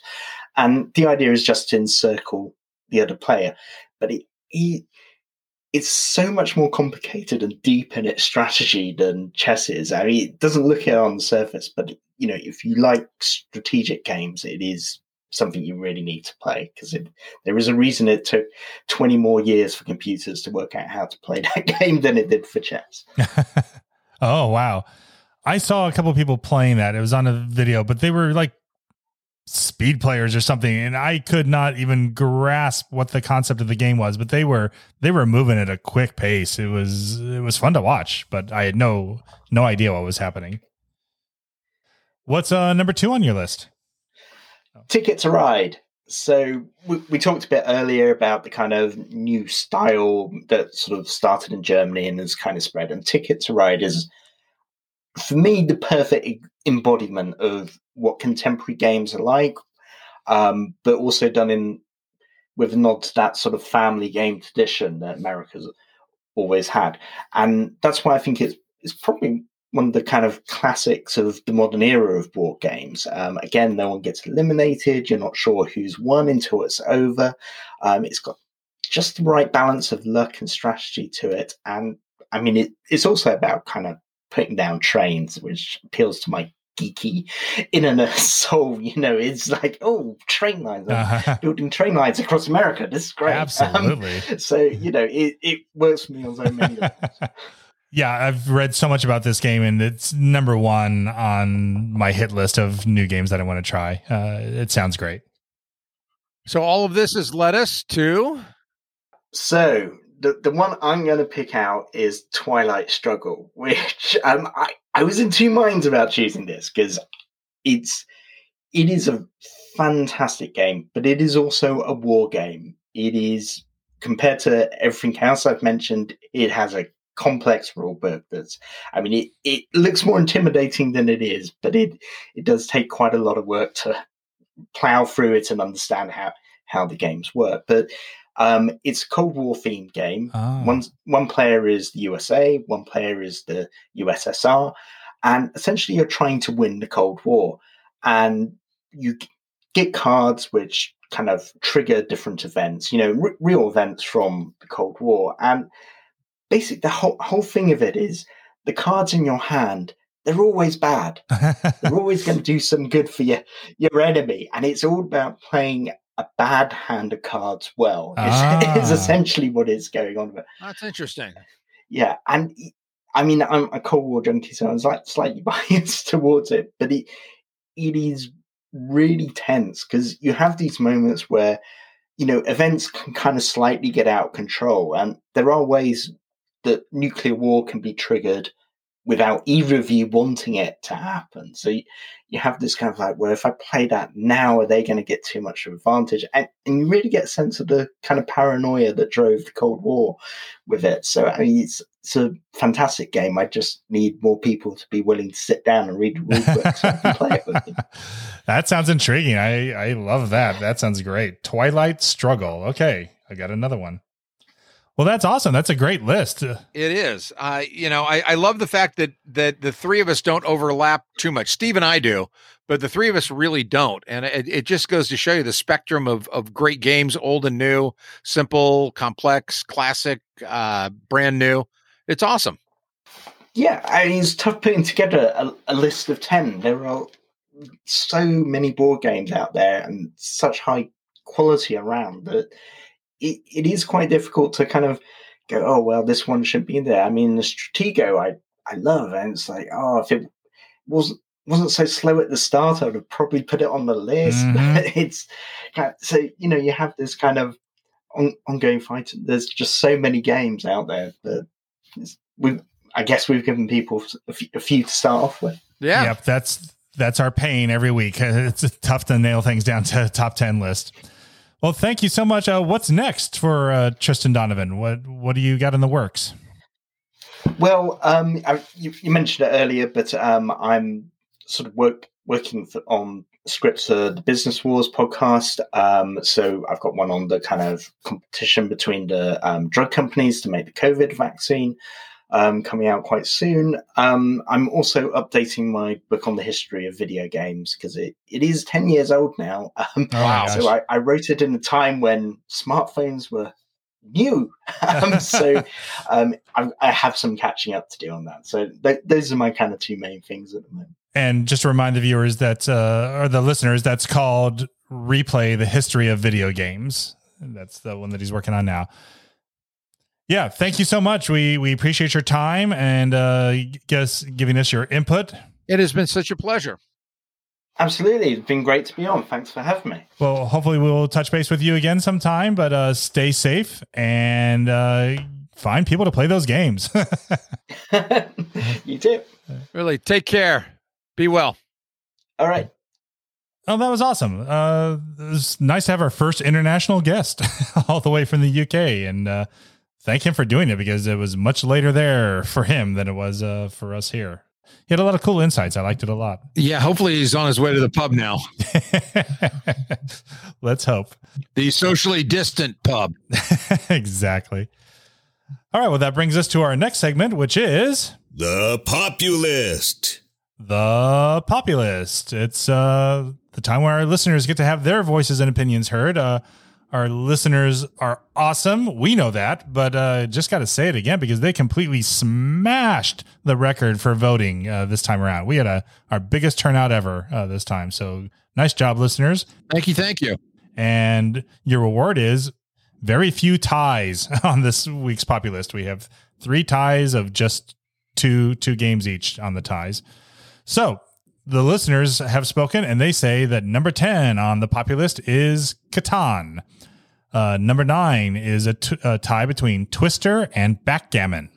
And the idea is just to encircle the other player. But it, it it's so much more complicated and deep in its strategy than chess is. I mean, it doesn't look it on the surface, but, you know, if you like strategic games, it is something you really need to play, because there is a reason it took twenty more years for computers to work out how to play that game than it did for chess. Oh, wow. I saw a couple of people playing that. It was on a video, but they were like speed players or something, and I could not even grasp what the concept of the game was, but they were they were moving at a quick pace. It was it was fun to watch, but I had no no idea what was happening. What's uh number two on your list? Ticket to Ride. So we, we talked a bit earlier about the kind of new style that sort of started in Germany and has kind of spread, and Ticket to Ride is, for me, the perfect embodiment of what contemporary games are like, um, but also done in with a nod to that sort of family game tradition that America's always had. And that's why I think it's, it's probably one of the kind of classics of the modern era of board games. Um, again, no one gets eliminated. You're not sure who's won until it's over. Um, it's got just the right balance of luck and strategy to it. And I mean, it, it's also about kind of putting down trains, which appeals to my geeky inner soul. You know, it's like, oh, train lines, uh-huh. building train lines across America. This is great. Absolutely. Um, so, you know, it, it works for me on so many levels. Yeah, I've read so much about this game, and it's number one on my hit list of new games that I want to try. Uh, it sounds great. So all of this has led us to... So... The the one I'm going to pick out is Twilight Struggle, which um, I, I was in two minds about choosing this, because it's it is a fantastic game, but it is also a war game. It is, compared to everything else I've mentioned, it has a complex rule book. That's, I mean, it, it looks more intimidating than it is, but it, it does take quite a lot of work to plow through it and understand how, how the games work. But Um, it's a Cold War themed game. Oh. One one player is the U S A, one player is the U S S R, and essentially you're trying to win the Cold War. And you get cards which kind of trigger different events, you know, r- real events from the Cold War. And basically the whole, whole thing of it is the cards in your hand, they're always bad. They're always going to do some good for your, your enemy. And it's all about playing a bad hand of cards well, is, ah. is essentially what is going on. But, that's interesting. Yeah. And I mean, I'm a Cold War junkie, so I was like slightly biased towards it, but it, it is really tense because you have these moments where, you know, events can kind of slightly get out of control. And there are ways that nuclear war can be triggered without either of you wanting it to happen. So you, you have this kind of like, well, if I play that now, are they going to get too much of an advantage? And, and you really get a sense of the kind of paranoia that drove the Cold War with it. So I mean, it's, it's a fantastic game. I just need more people to be willing to sit down and read the rule book so I can play it with them. That sounds intriguing. I, I love that. That sounds great. Twilight Struggle. Okay, I got another one. Well, that's awesome. That's a great list. It is. Uh, you know, I, I love the fact that that the three of us don't overlap too much. Steve and I do, but the three of us really don't. And it, it just goes to show you the spectrum of of great games, old and new, simple, complex, classic, uh, brand new. It's awesome. Yeah, I mean, it's tough putting together a, a list of ten. There are so many board games out there and such high quality around that It, it is quite difficult to kind of go, oh, well, this one should be in there. I mean, the Stratego, I, I love, and it's like, oh, if it wasn't wasn't so slow at the start, I would have probably put it on the list. Mm-hmm. It's so, you know, you have this kind of on, ongoing fight. There's just so many games out there that we, I guess, we've given people a few, a few to start off with. Yeah, yep, that's that's our pain every week. It's tough to nail things down to a top ten list. Well, thank you so much. Uh, what's next for uh, Tristan Donovan? What what do you got in the works? Well, um, I, you, you mentioned it earlier, but um, I'm sort of work, working for, on scripts for the Business Wars podcast. Um, so I've got one on the kind of competition between the um, drug companies to make the COVID vaccine um, coming out quite soon. Um, I'm also updating my book on the history of video games because it, it is ten years old now. Um, oh, wow. So I, I wrote it in a time when smartphones were new. um, so um, I, I have some catching up to do on that. So th- those are my kind of two main things at the moment. And just to remind the viewers that, uh, or the listeners, that's called Replay, the History of Video Games. That's the one that he's working on now. Yeah, thank you so much. We we appreciate your time and uh, guess giving us your input. It has been such a pleasure. Absolutely. It's been great to be on. Thanks for having me. Well, hopefully we'll touch base with you again sometime, but uh, stay safe and uh, find people to play those games. You too. Really, take care. Be well. All right. Oh, that was awesome. Uh, it was nice to have our first international guest all the way from the U K. And, uh, thank him for doing it because it was much later there for him than it was uh, for us here. He had a lot of cool insights. I liked it a lot. Yeah. Hopefully he's on his way to the pub now. Let's hope. The socially distant pub. Exactly. All right. Well, that brings us to our next segment, which is the Populist. The Populist. It's uh, the time where our listeners get to have their voices and opinions heard. Uh, Our listeners are awesome. We know that, but uh, just got to say it again because they completely smashed the record for voting uh, this time around. We had a, our biggest turnout ever uh, this time. So nice job, listeners. Thank you. Thank you. And your reward is very few ties on this week's Populist. We have three ties of just two, two games each on the ties. So the listeners have spoken, and they say that number ten on the Populist is Catan. Uh, number nine is a, t- a tie between Twister and Backgammon.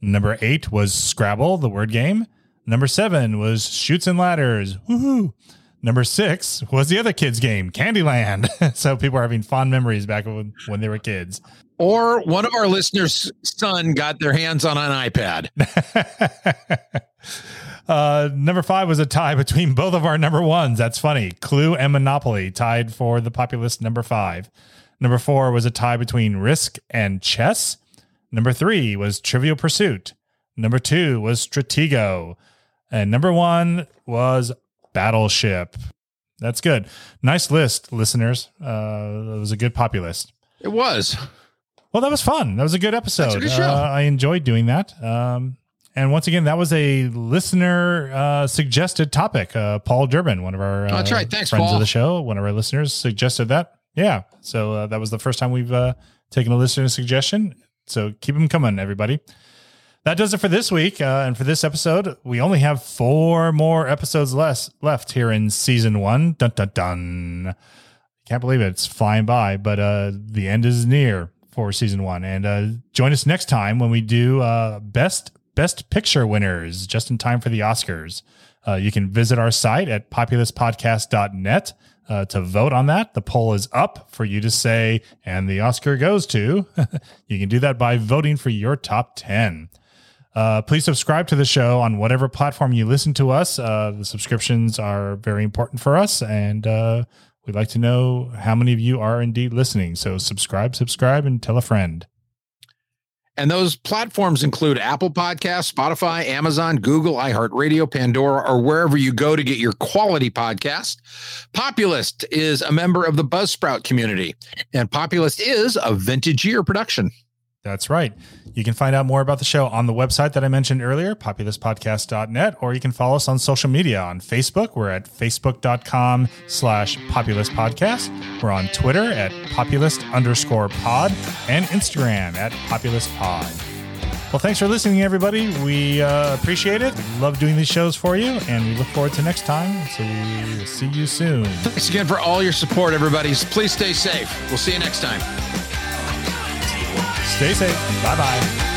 Number eight was Scrabble, the word game. Number seven was Chutes and Ladders. Woohoo! Number six was the other kids' game, Candyland. So people are having fond memories back when, when they were kids. Or one of our listeners' son got their hands on an iPad. Uh, number five was a tie between both of our number ones. That's funny. Clue and Monopoly tied for the Populist number five. Number four was a tie between Risk and Chess. Number three was Trivial Pursuit. Number two was Stratego. And number one was Battleship. That's good. Nice list, listeners. Uh, it was a good poppy list. It was. Well, that was fun. That was a good episode. That's a good show. Uh, I enjoyed doing that. Um, and once again, that was a listener uh, suggested topic. Uh, Paul Durbin, one of our uh, That's right. Thanks, friends Paul. Of the show, one of our listeners suggested that. Yeah. So uh, that was the first time we've uh, taken a listener suggestion. So keep them coming, everybody. That does it for this week. Uh, and for this episode, we only have four more episodes less left here in season one. Dun, dun, dun. Can't believe it. It's flying by, but uh, the end is near for season one. And uh, join us next time when we do uh, best best picture winners just in time for the Oscars. Uh, you can visit our site at populous podcast dot net uh, to vote on that. The poll is up for you to say, and the Oscar goes to. You can do that by voting for your top ten. Uh, please subscribe to the show on whatever platform you listen to us. Uh, the subscriptions are very important for us, and uh, we'd like to know how many of you are indeed listening. So subscribe, subscribe, and tell a friend. And those platforms include Apple Podcasts, Spotify, Amazon, Google, iHeartRadio, Pandora, or wherever you go to get your quality podcast. Populist is a member of the Buzzsprout community, and Populist is a vintage year production. That's right. You can find out more about the show on the website that I mentioned earlier, populous podcast dot net, or you can follow us on social media. On Facebook, we're at facebook dot com slash populous podcast. We're on Twitter at populist underscore pod and Instagram at populist pod. Well, thanks for listening, everybody. We uh, appreciate it. We love doing these shows for you, and we look forward to next time. So we'll see you soon. Thanks again for all your support, everybody. Please stay safe. We'll see you next time. Stay safe. Bye-bye.